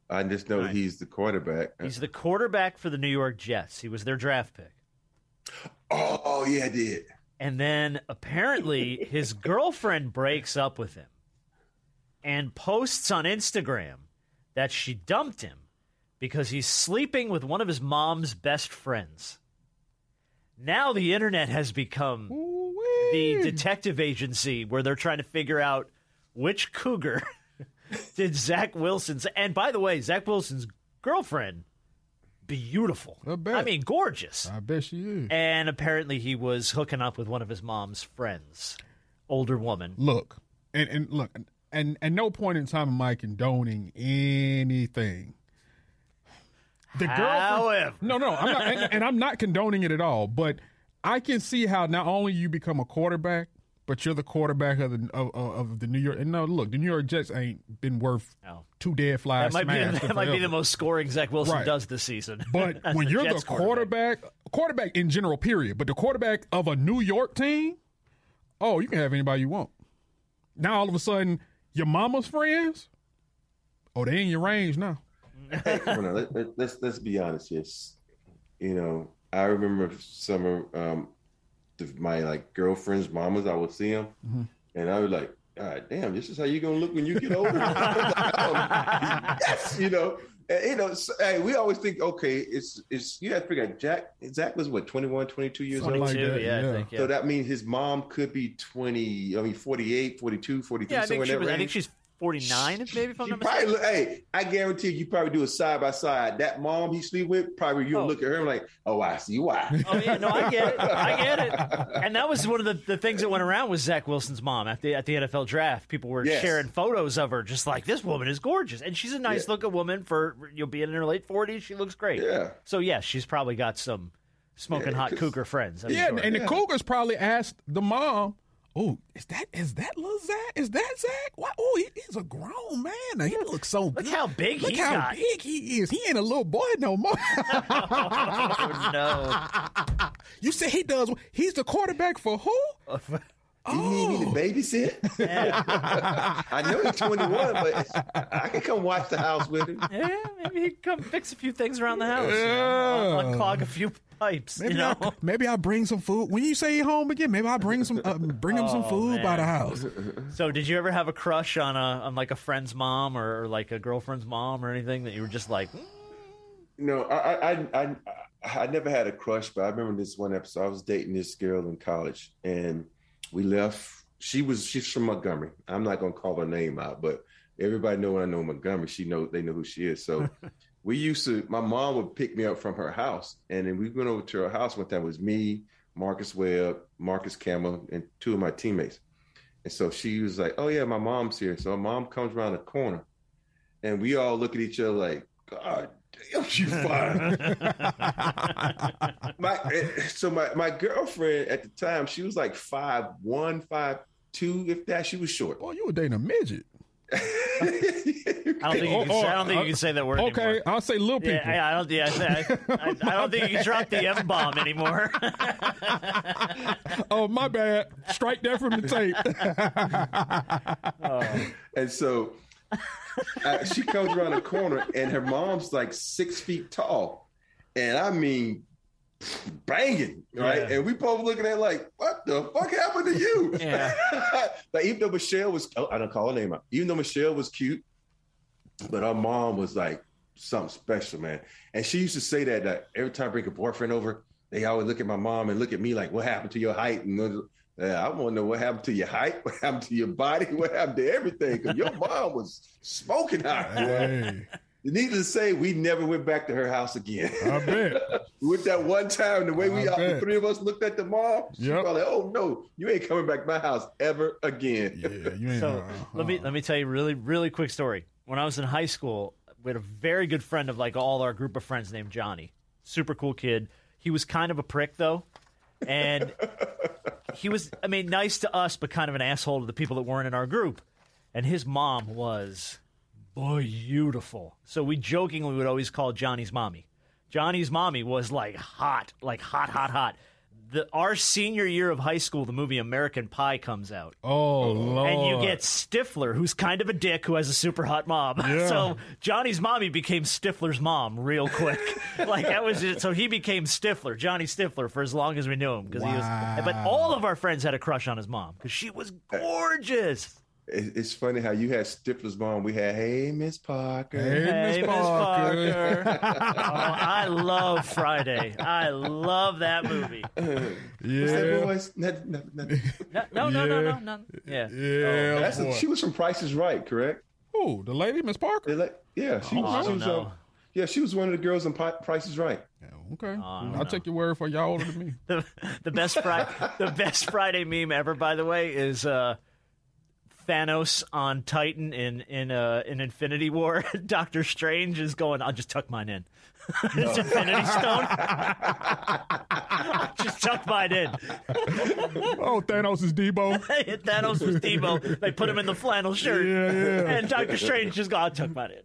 I just know right. he's the quarterback. He's the quarterback for the New York Jets. He was their draft pick. Oh, yeah, I did. And then apparently his girlfriend breaks up with him and posts on Instagram that she dumped him because he's sleeping with one of his mom's best friends. Now the internet has become Wee. the detective agency where they're trying to figure out which cougar did Zach Wilson's. And by the way, Zach Wilson's girlfriend, beautiful. I bet. I mean, gorgeous. I bet she is. And apparently he was hooking up with one of his mom's friends, older woman. Look, and, and look, and at no point in time am I condoning anything. The However. No, no, I'm not, and, and I'm not condoning it at all, but I can see how not only you become a quarterback, but you're the quarterback of the of, of the New York. And no, look, the New York Jets ain't been worth no. two dead flies. That might, be, that might be the most scoring Zach Wilson right. does this season. But when the you're Jets the quarterback, quarterback, quarterback in general, period, but the quarterback of a New York team, oh, you can have anybody you want. Now all of a sudden, your mama's friends, oh, they in your range now. Hey, well, no, let, let, let's let's be honest. Yes, you know, I remember some of um, the, my like girlfriend's mamas. I would see them, mm-hmm. and I was like, "God damn, this is how you're gonna look when you get older." Yes, you know, and, you know. So, hey, we always think, okay, it's it's you have to figure out. Jack Zach was what twenty-one, twenty-two years old. Like yeah, yeah. I think, yeah. So that means his mom could be twenty. I mean, forty-eight, forty-two, forty-three. Yeah, I think, she was, I think she's forty-nine, maybe, if I'm not mistaken. Look, hey, I guarantee you, you probably do a side-by-side. That mom he sleep with, probably you'll oh. look at her and like, oh, I see why. Oh, yeah, no, I get it. I get it. And that was one of the, the things that went around was Zach Wilson's mom at the, at the N F L draft. People were yes. sharing photos of her just like, this woman is gorgeous. And she's a nice-looking yeah. woman for, you know, being in her late forties. She looks great. Yeah. So, yes, yeah, she's probably got some smoking yeah, hot cougar friends. I'm yeah, sure. and the yeah. cougars probably asked the mom, oh, is that is that little Zach? Is that Zach? Why? Oh, he, he's a grown man. Now, he looks so big. Look how big Look he how got. big he is. He ain't a little boy no more. Oh, no. You say he does. He's the quarterback for who? You need me to babysit? Yeah. I know he's twenty-one, but I can come watch the house with him. Yeah, maybe he can come fix a few things around the house. Yeah. You know, unclog a few pipes. Maybe, you know? I, maybe I'll bring some food. When you say you're home again, maybe I'll bring some, uh, bring him oh, some food man. by the house. So did you ever have a crush on, a, on like a friend's mom or, or like a girlfriend's mom or anything that you were just like? Mm. No, I, I, I, I, I never had a crush, but I remember this one episode. I was dating this girl in college, and we left. She was, she's from Montgomery. I'm not going to call her name out, but everybody know when I know Montgomery, she know, they know who she is. So we used to, my mom would pick me up from her house. And then we went over to her house one time. It was me, Marcus Webb, Marcus Campbell, and two of my teammates. And so she was like, oh yeah, my mom's here. So my mom comes around the corner and we all look at each other like, God damn, you fine. my, so my, my girlfriend at the time, she was like five one, five two, if that. She was short. Oh, you were dating a midget. I don't think you can, oh, oh, I don't think you can say that word okay, anymore. Okay, I'll say little people. Yeah, I don't, yeah, I, I, I don't think you can drop the F-bomb anymore. Oh, my bad. Strike that from the tape. Oh. And so uh, she comes around the corner, and her mom's like six feet tall. And I mean, banging, right? Yeah. And we both looking at like, what the fuck happened to you? Yeah. Like, even though Michelle was, oh, I don't call her name out. Even though Michelle was cute, but our mom was like something special, man. And she used to say that, that every time I bring a boyfriend over, they always look at my mom and look at me like, what happened to your height? And uh, I want to know what happened to your height, what happened to your body, what happened to everything, because your mom was smoking hot, boy. Needless to say, we never went back to her house again. I bet. With that one time, the way we all, the three of us looked at the mom, yep. she was like, oh, no, you ain't coming back to my house ever again. Yeah, you ain't. So uh, let, me, let me tell you a really, really quick story. When I was in high school, we had a very good friend of like all our group of friends named Johnny. Super cool kid. He was kind of a prick, though. And he was, I mean, nice to us, but kind of an asshole to the people that weren't in our group. And his mom was beautiful. So we jokingly would always call Johnny's mommy. Johnny's mommy was like hot, like hot, hot, hot. The, our senior year of high school, the movie American Pie comes out. Oh, Lord. And you get Stifler, who's kind of a dick, who has a super hot mom. Yeah. So Johnny's mommy became Stifler's mom real quick. Like that was it. So he became Stifler, Johnny Stifler, for as long as we knew him. Because wow. he was. But all of our friends had a crush on his mom because she was gorgeous. It's funny how you had Stifler's mom. We had, hey, Miss Parker. Hey, Miss Parker. Parker. Oh, I love Friday. I love that movie. Yeah. What's that voice? No, no, no, no, no, no, no. Yeah. Yeah. Oh, that's a, she was from Price is Right, correct? Oh, the lady, Miss Parker? La- yeah. She, oh, she, I don't she was, know. Um, yeah, she was one of the girls in P- Price is Right. Yeah, okay. Oh, I'll know. take your word for y'all older than me. the, the, best fri- the best Friday meme ever, by the way, is... Uh, Thanos on Titan in in uh, in Infinity War. Doctor Strange is going, I'll just tuck mine in. It's Infinity Stone. Just tuck mine in. Oh, Thanos is Debo. Thanos was Debo. They put him in the flannel shirt. Yeah, yeah. And Doctor Strange just go, I'll tuck mine in.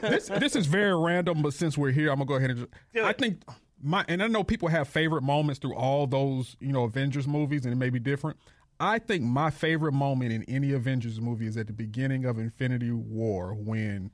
this, this is very random, but since we're here, I'm going to go ahead and just... Do I it. think my... And I know people have favorite moments through all those, you know, Avengers movies, and it may be different. I think my favorite moment in any Avengers movie is at the beginning of Infinity War when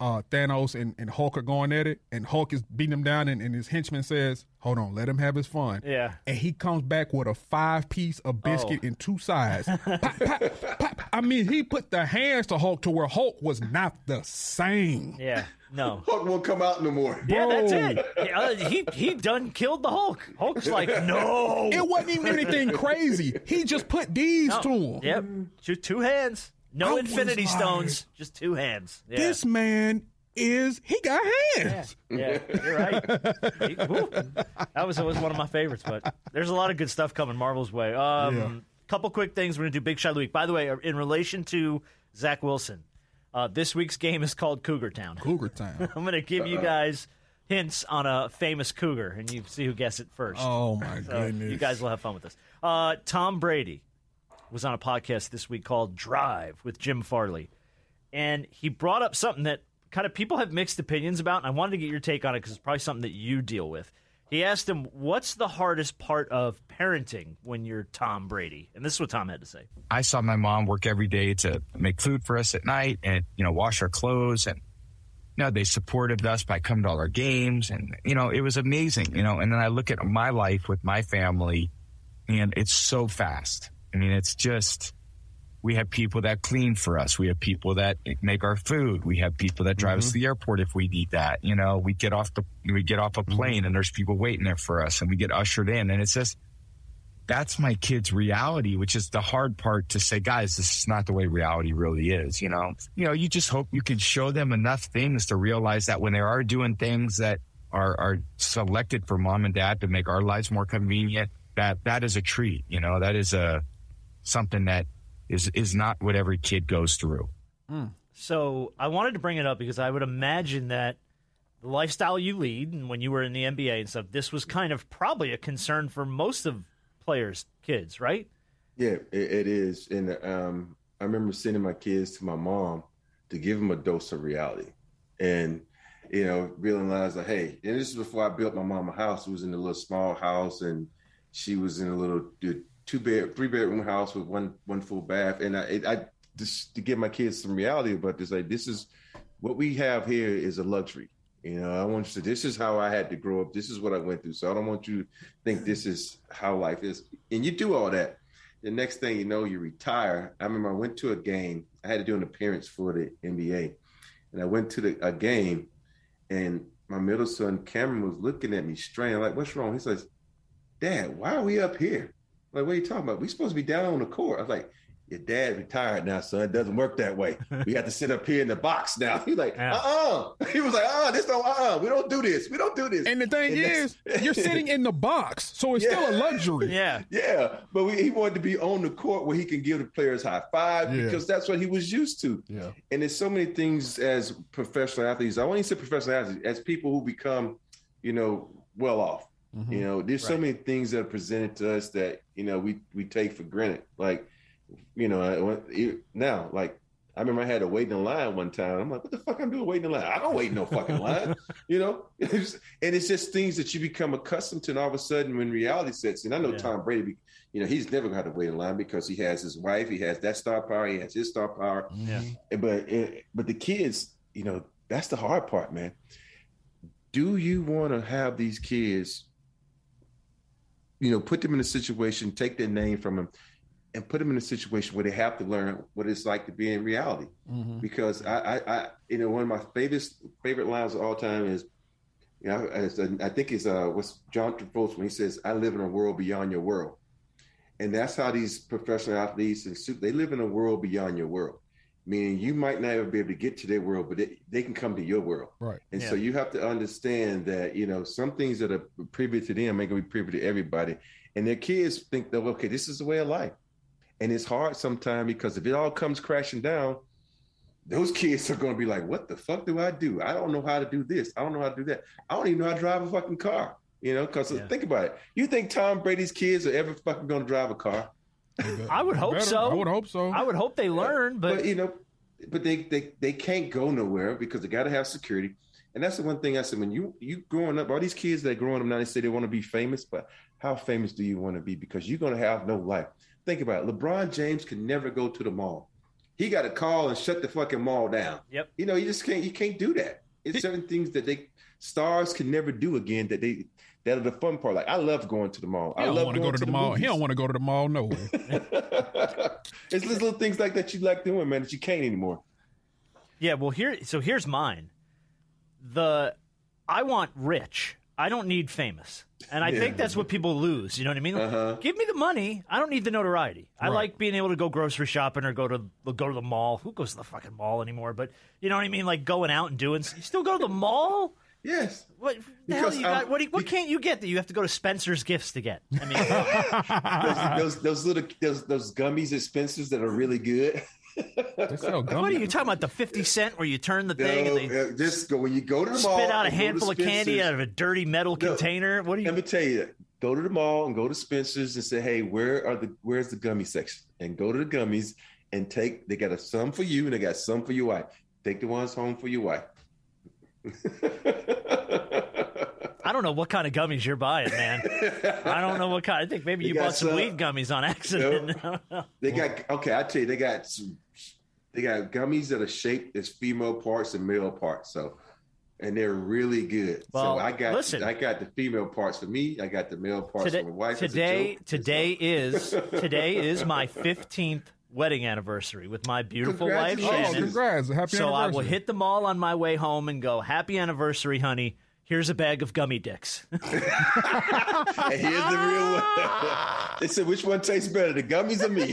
uh, Thanos and, and Hulk are going at it, and Hulk is beating him down, and, and his henchman says, hold on, let him have his fun. Yeah. And he comes back with a five-piece of biscuit oh. and two sides. Pop, pop, pop. I mean, he put the hands to Hulk to where Hulk was not the same. Yeah. No. Hulk won't come out no more. Yeah, Bro. that's it. Yeah, he he done killed the Hulk. Hulk's like, no. It wasn't even anything crazy. He just put these no. to him. Yep. Two, two hands. No I infinity stones, just two hands. Yeah. This man is, he got hands. Yeah, yeah you're right. He, that was always one of my favorites, but there's a lot of good stuff coming Marvel's way. Um, yeah. Couple quick things. We're going to do Big Shot of the Week. By the way, in relation to Zach Wilson, uh, this week's game is called Cougar Town. Cougar Town. I'm going to give uh-oh. you guys hints on a famous cougar, and you see who gets it first. Oh, my so goodness. You guys will have fun with this. Uh, Tom Brady was on a podcast this week called Drive with Jim Farley, and he brought up something that kind of people have mixed opinions about, and I wanted to get your take on it because it's probably something that you deal with. He asked him, what's the hardest part of parenting when you're Tom Brady? And this is what Tom had to say. I saw my mom work every day to make food for us at night and, you know, wash our clothes, and you know, they supported us by coming to all our games, and, you know, it was amazing, you know. And then I look at my life with my family, and it's so fast. I mean, it's just, we have people that clean for us. We have people that make our food. We have people that drive mm-hmm. us to the airport if we need that. You know, we get off the we get off a plane and there's people waiting there for us, and we get ushered in. And it's just, that's my kids' reality, which is the hard part to say, guys, this is not the way reality really is. You know, you know, you just hope you can show them enough things to realize that when they are doing things that are, are selected for mom and dad to make our lives more convenient, that that is a treat. You know, that is a something that is is not what every kid goes through. Mm. So I wanted to bring it up because I would imagine that the lifestyle you lead, and when you were in the N B A and stuff, this was kind of probably a concern for most of players' kids, right? Yeah, it, it is. And um, I remember sending my kids to my mom to give them a dose of reality. And, you know, realize like, hey, and this is before I built my mom a house. It was in a little small house, and she was in a little two bed, three bedroom house with one one full bath, and I, I just to give my kids some reality about this. Like, this is what we have here is a luxury. You know, I want you to. This is how I had to grow up. This is what I went through. So I don't want you to think this is how life is. And you do all that. The next thing you know, you retire. I remember I went to a game. I had to do an appearance for the N B A, and I went to the, a game, and my middle son Cameron was looking at me strange, like, "What's wrong?" He says, "Dad, why are we up here?" Like, what are you talking about? We supposed to be down on the court. I was like, your dad retired now, son. It doesn't work that way. We have to sit up here in the box now. He's like, yeah. uh-uh. He was like, uh-uh, this don't, uh-uh. We don't do this. We don't do this. And the thing and is, you're sitting in the box, so it's yeah. still a luxury. Yeah. Yeah. But we, he wanted to be on the court where he can give the players high five yeah. because that's what he was used to. Yeah. And there's so many things as professional athletes. I won't even say professional athletes, as people who become, you know, well off. Mm-hmm. You know, there's right. so many things that are presented to us that, you know, we, we take for granted. Like, you know, I, now, like, I remember I had to wait in line one time. I'm like, what the fuck I'm doing waiting in line? I don't wait in no fucking line, you know? And it's just things that you become accustomed to. And all of a sudden when reality sets in, I know yeah. Tom Brady, you know, he's never got to wait in line because he has his wife. He has that star power. He has his star power. Yeah. But, but the kids, you know, that's the hard part, man. Do you want to have these kids, you know, put them in a situation, take their name from them, and put them in a situation where they have to learn what it's like to be in reality? Mm-hmm. Because I, I, I, you know, one of my favorite favorite lines of all time is, you know, I, I think it's uh, what's John Travolta when he says, "I live in a world beyond your world," and that's how these professional athletes and super, they live in a world beyond your world. Meaning you might not ever be able to get to their world, but they, they can come to your world. Right. And yeah. so you have to understand that, you know, some things that are privy to them ain't going to be privy to everybody. And their kids think that, okay, this is the way of life. And it's hard sometimes because if it all comes crashing down, those kids are going to be like, what the fuck do I do? I don't know how to do this. I don't know how to do that. I don't even know how to drive a fucking car, you know, because yeah. think about it. You think Tom Brady's kids are ever fucking going to drive a car? I would hope better. so. I would hope so. I would hope they learn, but, but you know, but they, they they can't go nowhere because they got to have security, and that's the one thing I said when you you growing up, all these kids that are growing up now, they say they want to be famous, but how famous do you want to be? Because you're gonna have no life. Think about it. LeBron James can never go to the mall. He got to call and shut the fucking mall down. Yep. You know, you just can't you can't do that. It's certain things that they stars can never do again that they. That are the fun part. Like I love going to the mall. I love going to, go to the, the mall. Movies. He don't want to go to the mall. No way. It's little things like that you like doing, man, that you can't anymore. Yeah. Well, here. So here's mine. The I want rich. I don't need famous. And I yeah. think that's what people lose. You know what I mean? Uh-huh. Give me the money. I don't need the notoriety. I right. like being able to go grocery shopping or go to go to the mall. Who goes to the fucking mall anymore? But you know what I mean? Like going out and doing. You still go to the mall? Yes. What the hell you got? What, do you, what can't you get that you have to go to Spencer's Gifts to get? I mean, those, those those little those those gummies at Spencer's that are really good. So what are you talking about? The fifty cent where you turn the thing no, and they just go, when you go to the spit mall, out a handful of candy out of a dirty metal no, container. What do you? Let me tell you that. Go to the mall and go to Spencer's and say, hey, where are the where's the gummy section? And go to the gummies and take. They got a some for you and they got some for your wife. Take the ones home for your wife. I don't know what kind of gummies you're buying, man. I don't know what kind. I think maybe they you bought some, some weed gummies on accident. Nope. They got okay. I tell you, they got some, they got gummies that are shaped as female parts and male parts. So, and they're really good. Well, so I got listen, I got the female parts for me. I got the male parts today, for my wife. Today, today is today is my fifteenth wedding anniversary with my beautiful wife, Shannon. Oh, congrats! Happy so anniversary! So I will hit the mall on my way home and go, "Happy anniversary, honey. Here's a bag of gummy dicks." And here's the real one. They said, which one tastes better, the gummies or me?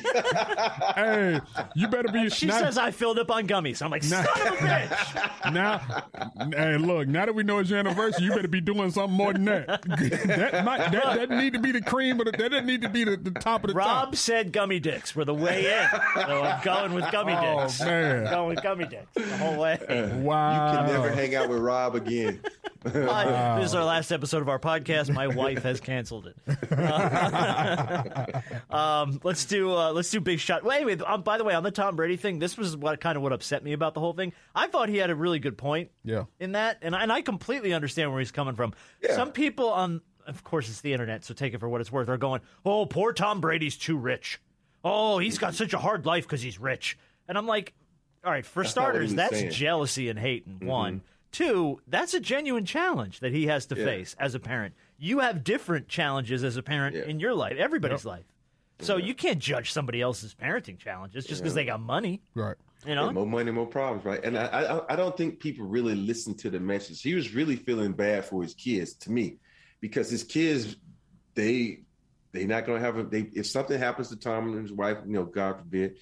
Hey, you better be. She not, says I filled up on gummies. I'm like, son not, of a bitch. Now, hey, look, now that we know it's your anniversary, you better be doing something more than that. That might, that doesn't need to be the cream, but that doesn't need to be the, the top of the Rob top. Rob said gummy dicks were the way in. So I'm going with gummy oh, dicks. Man. I'm going with gummy dicks the whole way. Uh, wow. You can never hang out with Rob again. My, wow. This is our last episode of our podcast. My wife has canceled it. Uh, um, let's do uh, let's do big shot. Wait, wait. Um, by the way, on the Tom Brady thing, this was what kind of what upset me about the whole thing. I thought he had a really good point. Yeah. In that, and I, and I completely understand where he's coming from. Yeah. Some people on, of course, it's the internet, so take it for what it's worth. Are going, oh, poor Tom Brady's too rich. Oh, he's got such a hard life because he's rich. And I'm like, all right, for that's starters, that's saying. Jealousy and hate. And mm-hmm. one. Two, that's a genuine challenge that he has to yeah. face as a parent. You have different challenges as a parent yeah. in your life, everybody's yep. life. So yeah. you can't judge somebody else's parenting challenges just because yeah. they got money. Right. You know? Yeah, more money, more problems, right? And I, I I don't think people really listen to the message. He was really feeling bad for his kids, to me, because his kids, they they not going to have a, they if something happens to Tom and his wife, you know, God forbid,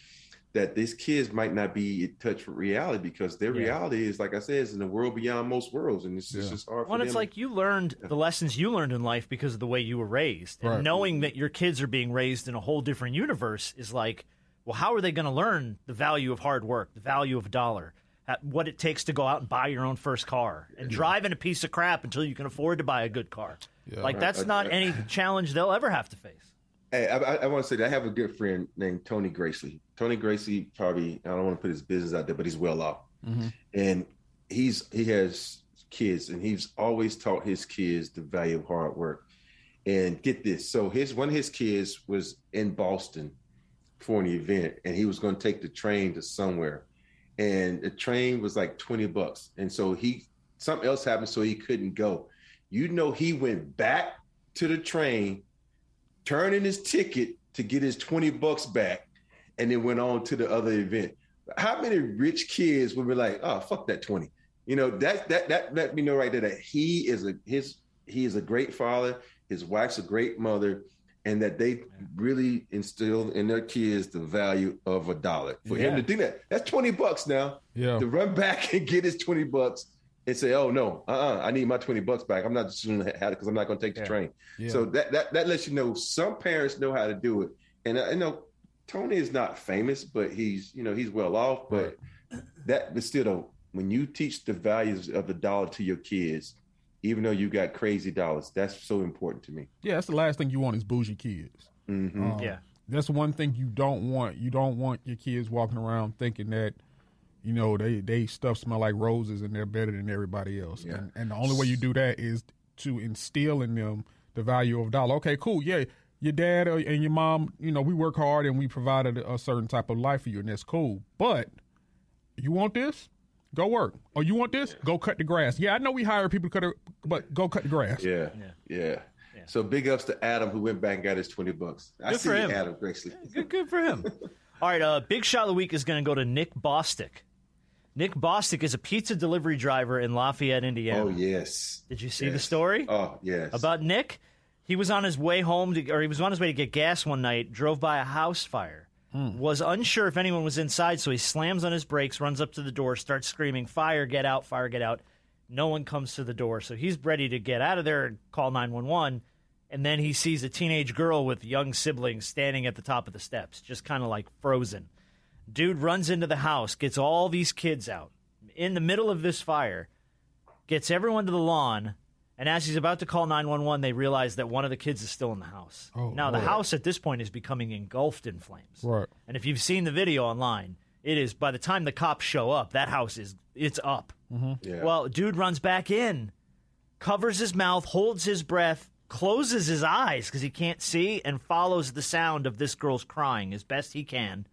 that these kids might not be in touch with reality because their yeah. reality is, like I said, is in the world beyond most worlds. And it's yeah. just hard for well, them. Well, it's like you learned the lessons you learned in life because of the way you were raised. Right. And knowing that your kids are being raised in a whole different universe is like, well, how are they going to learn the value of hard work, the value of a dollar, what it takes to go out and buy your own first car and yeah. drive in a piece of crap until you can afford to buy a good car? Yeah. Like, that's not any challenge they'll ever have to face. Hey, I, I, I want to say that I have a good friend named Tony Gracely. Tony Gracely probably, I don't want to put his business out there, but he's well off. Mm-hmm. And he's he has kids, and he's always taught his kids the value of hard work. And get this. So his one of his kids was in Boston for an event, and he was going to take the train to somewhere. And the train was like twenty bucks. And so he something else happened, so he couldn't go. You know, he went back to the train, turned in his ticket to get his twenty bucks back, and then went on to the other event. How many rich kids would be like, oh, fuck that twenty? You know, that that that let me know right there that he is a his he is a great father, his wife's a great mother, and that they really instilled in their kids the value of a dollar. For yeah. him to do that, that's twenty bucks now. Yeah. To run back and get his twenty bucks and say, oh, no, uh-uh, I need my twenty bucks back. I'm not just going to have it because I'm not going to take the yeah. train. Yeah. So that, that that lets you know some parents know how to do it. And I you know Tony is not famous, but he's, you know, he's well off. But right. that but still, though, when you teach the values of the dollar to your kids, even though you got crazy dollars, that's so important to me. Yeah, that's the last thing you want is bougie kids. Mm-hmm. Um, yeah. That's one thing you don't want. You don't want your kids walking around thinking that, you know, they, they stuff smell like roses and they're better than everybody else. Yeah. And, and the only way you do that is to instill in them the value of a dollar. Okay, cool. Yeah, your dad and your mom, you know, we work hard and we provided a certain type of life for you, and that's cool. But you want this? Go work. Oh, you want this? Yeah. Go cut the grass. Yeah, I know we hire people to cut it, but go cut the grass. Yeah, yeah. yeah. yeah. So big ups to Adam who went back and got his twenty bucks. Good I see for him. Adam, Gracely. Good, good for him. All right, uh, Big Shot of the Week is going to go to Nick Bostic. Nick Bostic is a pizza delivery driver in Lafayette, Indiana. Oh, yes. Did you see yes. the story? Oh, yes. About Nick? He was on his way home, to, or he was on his way to get gas one night, drove by a house fire, hmm. was unsure if anyone was inside, so he slams on his brakes, runs up to the door, starts screaming, fire, get out, fire, get out. No one comes to the door, so he's ready to get out of there and call nine one one, and then he sees a teenage girl with young siblings standing at the top of the steps, just kind of like frozen. Dude runs into the house, gets all these kids out in the middle of this fire, gets everyone to the lawn, and as he's about to call nine one one, they realize that one of the kids is still in the house. Oh, now, the right. house at this point is becoming engulfed in flames. Right. And if you've seen the video online, it is, by the time the cops show up, that house is, it's up. Mm-hmm. Yeah. Well, dude runs back in, covers his mouth, holds his breath, closes his eyes because he can't see, and follows the sound of this girl's crying as best he can,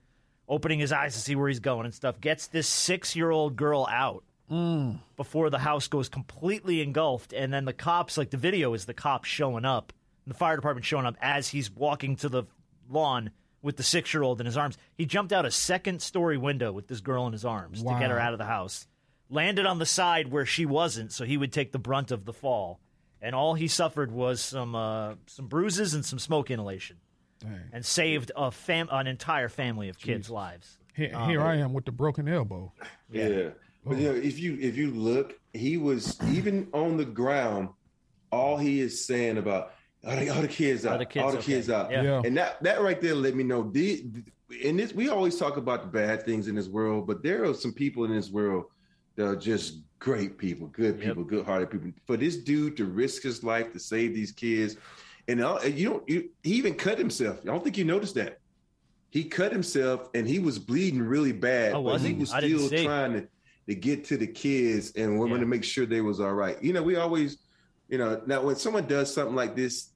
opening his eyes to see where he's going and stuff, gets this six-year-old girl out mm. before the house goes completely engulfed. And then the cops, like the video is the cops showing up, the fire department showing up as he's walking to the lawn with the six-year-old in his arms. He jumped out a second-story window with this girl in his arms wow. to get her out of the house, landed on the side where she wasn't, so he would take the brunt of the fall. And all he suffered was some uh, some bruises and some smoke inhalation. Dang. And saved a fam- an entire family of kids' Jeez. lives. Here, here um, I am with the broken elbow. Yeah, yeah. But you know, if you if you look, he was even on the ground. All he is saying about all the, all the kids out, all the kids, all the kids okay. out, yeah. Yeah. and that that right there let me know. The, and this, we always talk about the bad things in this world, but there are some people in this world that are just great people, good people, yep. good-hearted people. For this dude to risk his life to save these kids. And you don't. You, he even cut himself. I don't think you noticed that. He cut himself, and he was bleeding really bad. Oh, but he was still trying to, to get to the kids and wanted yeah. to make sure they was all right. You know, we always, you know, now when someone does something like this,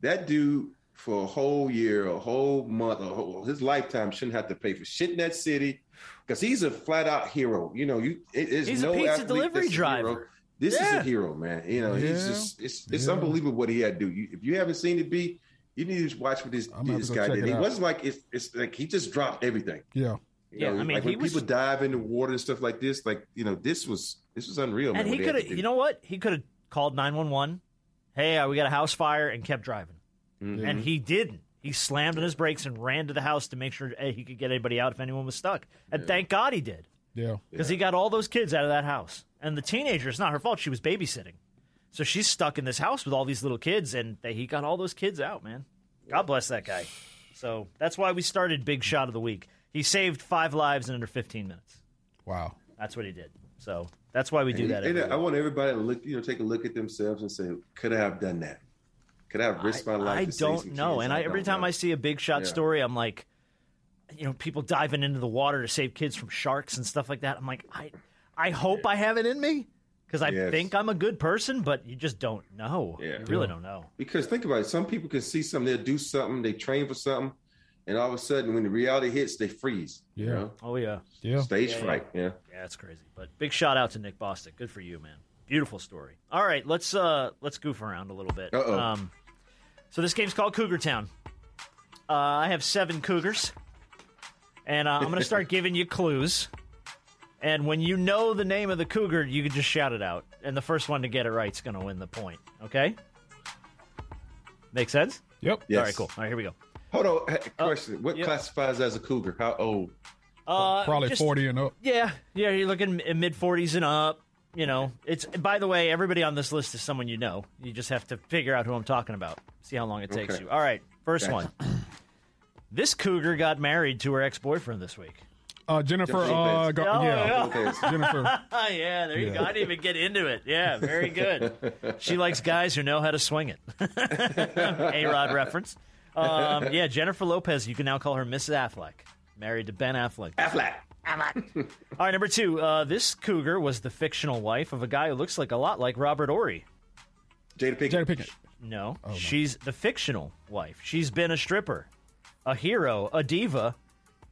that dude for a whole year, a whole month, a whole, his lifetime shouldn't have to pay for shit in that city because he's a flat-out hero. You know, you it, it's he's no a pizza delivery driver. Hero. This yeah. is a hero, man. You know, yeah. he's just, it's it's yeah. unbelievable what he had to do. You, if you haven't seen it, B, you need to watch what this, this guy did. It he out. wasn't like, it's, it's like he just dropped everything. Yeah. You yeah. know, I mean, like when was, people dive into water and stuff like this, like, you know, this was, this was unreal. And man, he could have, you know what? He could have called nine one one. Hey, we got a house fire and kept driving. Mm-hmm. And he didn't. He slammed on his brakes and ran to the house to make sure hey, he could get anybody out if anyone was stuck. And yeah. thank God he did. Yeah. Because yeah. he got all those kids out of that house. And the teenager, it's not her fault. She was babysitting. So she's stuck in this house with all these little kids, and they, he got all those kids out, man. God bless that guy. So that's why we started Big Shot of the Week. He saved five lives in under fifteen minutes. Wow. That's what he did. So that's why we do and that. He, every I want everybody to look, you know, take a look at themselves and say, could I have done that? Could I have risked my life? I, I don't know. And I, I every time know. I see a Big Shot yeah. story, I'm like, you know, people diving into the water to save kids from sharks and stuff like that. I'm like, I... I hope I have it in me because I yes. think I'm a good person, but you just don't know. Yeah. You really yeah. don't know. Because think about it. Some people can see something, they'll do something, they train for something, and all of a sudden when the reality hits, they freeze. Yeah. You know? Oh, yeah. yeah. Stage yeah, fright. Yeah. yeah. Yeah, it's crazy. But big shout out to Nick Bostic. Good for you, man. Beautiful story. All right, let's, uh, let's goof around a little bit. Uh-oh. Um, so this game's called Cougar Town. Uh, I have seven Cougars, and uh, I'm going to start giving you clues. And when you know the name of the cougar, you can just shout it out. And the first one to get it right is going to win the point. Okay? Make sense? Yep. Yes. All right, cool. All right, here we go. Hold on. Hey, question. Uh, what yep. classifies as a cougar? How old? Uh, Probably just, forty and up. Yeah. Yeah, you're looking in mid-forties and up. You know, it's. By the way, everybody on this list is someone you know. You just have to figure out who I'm talking about. See how long it takes okay. you. All right, first gotcha. one. This cougar got married to her ex-boyfriend this week. Uh, Jennifer, uh, go, oh, yeah, yeah. Jennifer. yeah, there you yeah. go. I didn't even get into it. Yeah, very good. She likes guys who know how to swing it. A-Rod reference. Um, yeah, Jennifer Lopez, you can now call her Missus Affleck, married to Ben Affleck. Affleck. Affleck. All right, number two. Uh, this cougar was the fictional wife of a guy who looks like a lot like Robert Horry. Jada Pinkett. Jada Pinkett. No, oh, she's the fictional wife. She's been a stripper, a hero, a diva,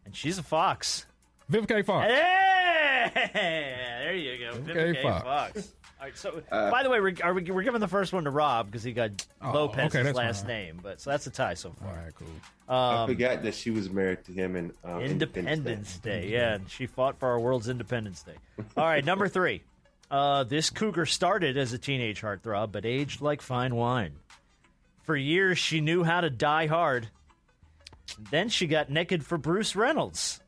and she's a fox. Vivica Fox. Hey! There you go. Vivica Fox. Fox. All right. So, uh, by the way, we're, are we, we're giving the first one to Rob because he got oh, Lopez's okay, last right. name, but so that's a tie so far. All right, cool. Um, I forgot that she was married to him in um, Independence Day. Day. Yeah, and she fought for our world's Independence Day. All right, number three. Uh, this cougar started as a teenage heartthrob, but aged like fine wine. For years, she knew how to die hard. Then she got naked for Bruce Reynolds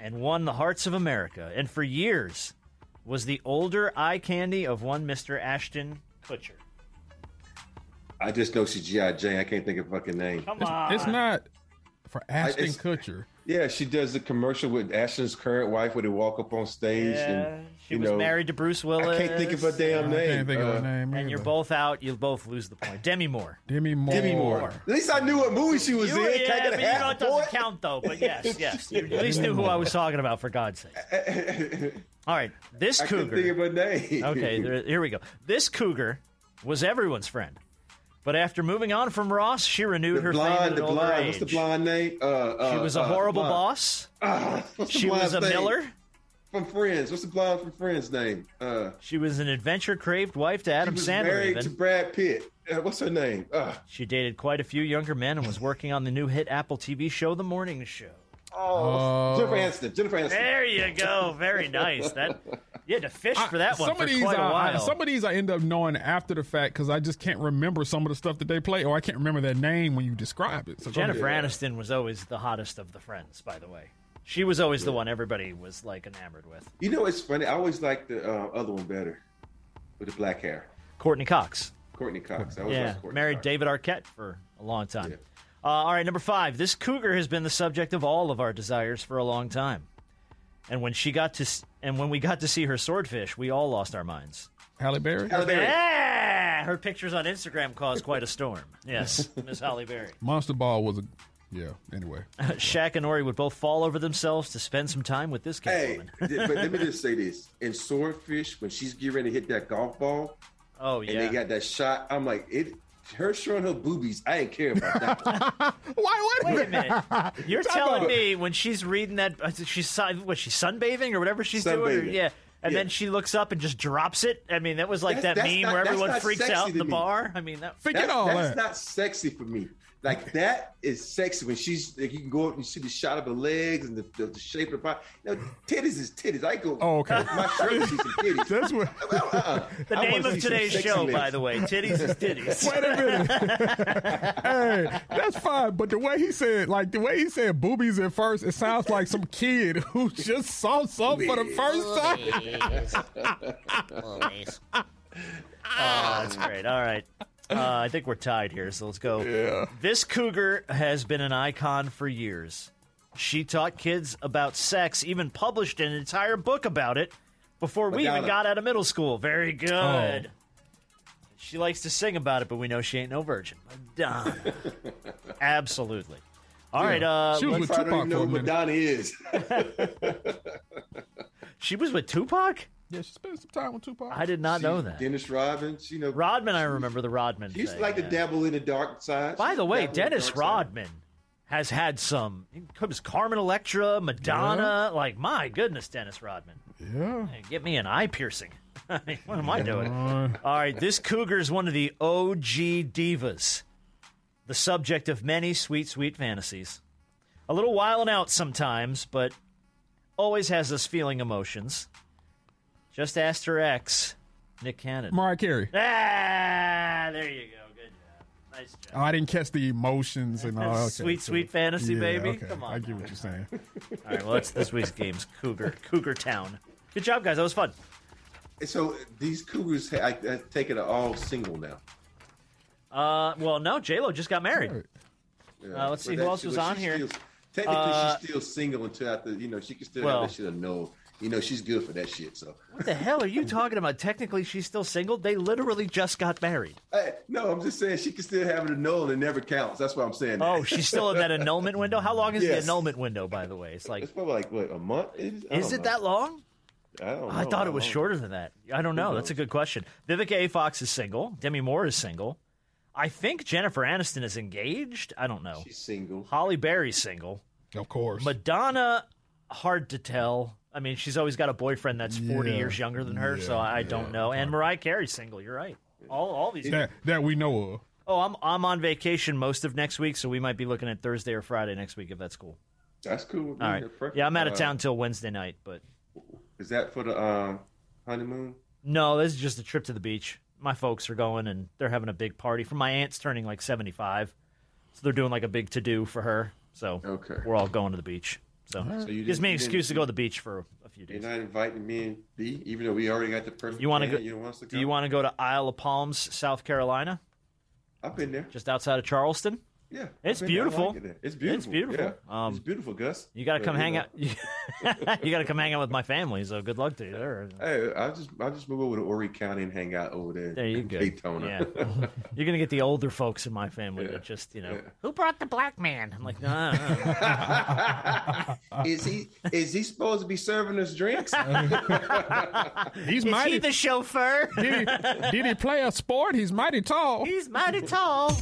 and won the hearts of America. And for years, was the older eye candy of one Mister Ashton Kutcher. I just know she's G I. Jane. I can't think of her fucking name. Come on. It's, it's not for Ashton I, Kutcher. Yeah, she does the commercial with Ashton's current wife where they walk up on stage. Yeah, and she you was know, married to Bruce Willis. I can't think of her damn name. I can't think uh, of her name either. And you're both out. You'll both lose the point. Demi Moore. Demi Moore. Demi Moore. At least I knew what movie she was you, in. Yeah, but you know it doesn't count, though. But yes, yes. You at least knew who I was talking about, for God's sake. All right, this I cougar. I couldn't think of her name. Okay, there, here we go. This cougar was everyone's friend. But after moving on from Ross, she renewed the her blonde, fame at the older blonde. Age. What's the blonde name? Uh, uh, she was a horrible uh, boss. Uh, what's the she was a thing? Miller. From Friends. What's the blonde from Friends name? Uh, she was an adventure-craved wife to Adam Sandler. She was Sandler married even. to Brad Pitt. Uh, what's her name? Uh. She dated quite a few younger men and was working on the new hit Apple T V show, The Morning Show. Oh, oh. Jennifer Aniston. Jennifer Aniston. There you go. Very nice. That... You had to fish for that I, one for quite I, a while. I, some of these I end up knowing after the fact because I just can't remember some of the stuff that they play, or I can't remember their name when you describe it. So Jennifer Aniston was always the hottest of the friends, by the way. She was always yeah. the one everybody was, like, enamored with. You know, it's funny. I always liked the uh, other one better with the black hair. Courtney Cox. Courtney Cox. I always yeah, Courtney married Cox. David Arquette for a long time. Yeah. Uh, all right, number five. This cougar has been the subject of all of our desires for a long time. And when she got to, and when we got to see her swordfish, we all lost our minds. Halle Berry? Halle Berry. Yeah! Her pictures on Instagram caused quite a storm. Yes, Miss Halle Berry. Monster Ball was a, yeah, anyway. Shaq and Horry would both fall over themselves to spend some time with this catwoman. Hey, th- but let me just say this. In Swordfish, when she's getting ready to hit that golf ball, oh yeah, and they got that shot, I'm like, it. Her showing her boobies, I ain't care about that. Why would Wait a minute. You're telling me when she's reading that, she's what, she's sunbathing or whatever she's sunbathing. doing? Or, yeah. And yeah. then she looks up and just drops it. I mean, that was like that's, that that's meme not, where everyone freaks out in the me. bar. I mean, that, that's, all that's that. not sexy for me. Like, that is sexy when she's, like, you can go up and see the shot of her legs and the, the, the shape of her body. No, titties is titties. I go, oh, okay. My shirt is titties. That's what. Uh-uh. The I name of today's show, legs. by the way, titties is titties. Wait a minute. Hey, that's fine. But the way he said, like, the way he said boobies at first, it sounds like some kid who just saw something for the first time. Boobies. Oh, that's great. All right. Uh, I think we're tied here, so let's go. Yeah. This cougar has been an icon for years. She taught kids about sex, even published an entire book about it before we Madonna. even got out of middle school. Very good. Oh. She likes to sing about it, but we know she ain't no virgin. Madonna. Absolutely. All yeah. right. Uh, she was with Tupac. I don't even know who Madonna is. She was with Tupac? Yeah, she spent some time with Tupac. I did not she, know that. Dennis Rodman. You know, Rodman, she, I remember the Rodman She used to like yeah. to dabble in the dark side. By the way, Dennis Rodman side. has had some, comes Carmen Electra, Madonna. Yeah. Like, my goodness, Dennis Rodman. Yeah. Hey, get me an eye piercing. I mean, what am I doing? All right, this cougar is one of the O G divas, the subject of many sweet, sweet fantasies. A little wild and out sometimes, but always has us feeling emotions. Just asked her ex, Nick Cannon. Mariah Carey. Ah, there you go. Good job. Nice job. Oh, I didn't catch the emotions and all. Okay, sweet, so, sweet fantasy, yeah, baby. Okay. Come on. I get what you're saying. All right, well, that's this week's games. Cougar, Cougar Town. Good job, guys. That was fun. So these cougars, I, I take it, are all single now. Uh, well, no, J-Lo just got married. Right. Yeah. Uh, let's see well, who else was well, on here. Still, technically, uh, she's still single until after. You know, she can still well, have that shit of no. You know, she's good for that shit, so. What the hell are you talking about? Technically, she's still single? They literally just got married. Hey, no, I'm just saying she can still have an annulment and it never counts. That's what I'm saying. That. Oh, she's still in that annulment window? How long is yes. the annulment window, by the way? It's like. It's probably like, what, a month? Is, is it know. that long? I don't know. I thought it was shorter than that. I don't know. That's a good question. Vivica A. Fox is single. Demi Moore is single. I think Jennifer Aniston is engaged. I don't know. She's single. Halle Berry's single. Of course. Madonna, hard to tell. I mean, she's always got a boyfriend that's forty yeah. years younger than her, yeah, so I yeah. don't know. And Mariah Carey's single. You're right. All all these that, that we know of. Oh, I'm I'm on vacation most of next week, so we might be looking at Thursday or Friday next week if that's cool. That's cool. All right. Yeah, I'm out of town till Wednesday night, but is that for the um, honeymoon? No, this is just a trip to the beach. My folks are going, and they're having a big party for my aunt's turning like seventy-five, so they're doing like a big to do for her. So okay. we're all going to the beach. So, so you gives me an excuse to go to the beach for a few days. You're not inviting me and B, even though we already got the perfect. You want to go? You want us to go? Do you want to go to Isle of Palms, South Carolina? I've been there, just outside of Charleston. Yeah, it's beautiful. Like it it's beautiful. It's beautiful. Yeah. Um, it's beautiful, Gus. You got to come hang know. out. You got to come hang out with my family. So good luck to you there. Hey, I just I just move over to Horry County and hang out over there. There you go. Daytona. Yeah. You're gonna get the older folks in my family yeah. that just you know yeah. who brought the black man. I'm like, no. no, no. is he is he supposed to be serving us drinks? He's is mighty, he the chauffeur? did, he, did he play a sport? He's mighty tall. He's mighty tall.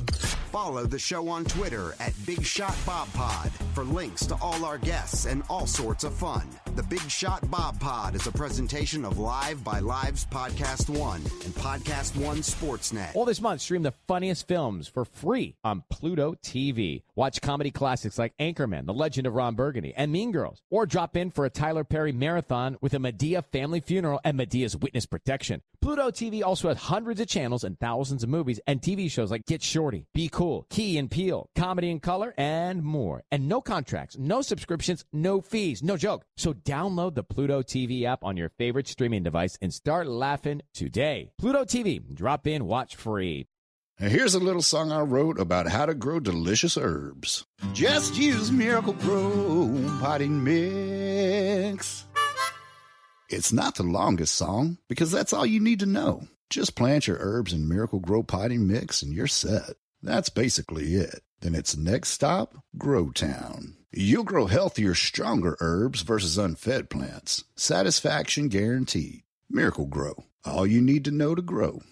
Follow the show on Twitter at Big Shot Bob Pod for links to all our guests and all sorts of fun. The Big Shot Bob Pod is a presentation of Live by Live's Podcast One and Podcast One Sportsnet. All this month, stream the funniest films for free on Pluto T V. Watch comedy classics like Anchorman, The Legend of Ron Burgundy, and Mean Girls. Or drop in for a Tyler Perry marathon with a Madea family funeral and Medea's witness protection. Pluto T V also has hundreds of channels and thousands of movies and T V shows like Get Shorty, Be Cool, Key and Peele, Comedy in Color, and more. And no contracts, no subscriptions, no fees, no joke. So download the Pluto T V app on your favorite streaming device and start laughing today. Pluto T V, drop in, watch free. Here's a little song I wrote about how to grow delicious herbs. Just use Miracle-Gro Potting Mix. It's not the longest song, because that's all you need to know. Just plant your herbs in Miracle-Gro Potting Mix and you're set. That's basically it. Then it's next stop, GrowTown. You'll grow healthier, stronger herbs versus unfed plants. Satisfaction guaranteed. Miracle-Gro. All you need to know to grow.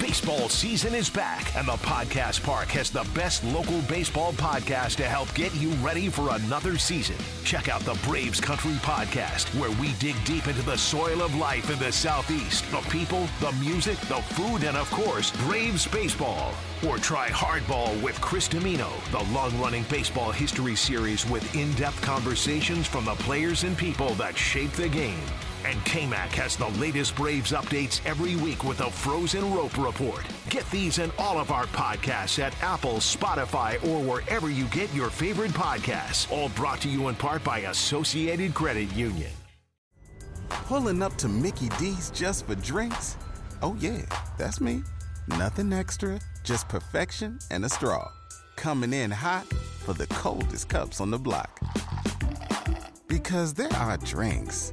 Baseball season is back, and the Podcast Park has the best local baseball podcast to help get you ready for another season. Check out the Braves Country Podcast, where we dig deep into the soil of life in the Southeast, the people, the music, the food, and of course, Braves baseball. Or try Hardball with Chris Dimino, the long-running baseball history series with in-depth conversations from the players and people that shape the game. And K M A C has the latest Braves updates every week with the Frozen Rope Report. Get these and all of our podcasts at Apple, Spotify, or wherever you get your favorite podcasts. All brought to you in part by Associated Credit Union. Pulling up to Mickey D's just for drinks? Oh yeah, that's me. Nothing extra, just perfection and a straw. Coming in hot for the coldest cups on the block. Because there are drinks.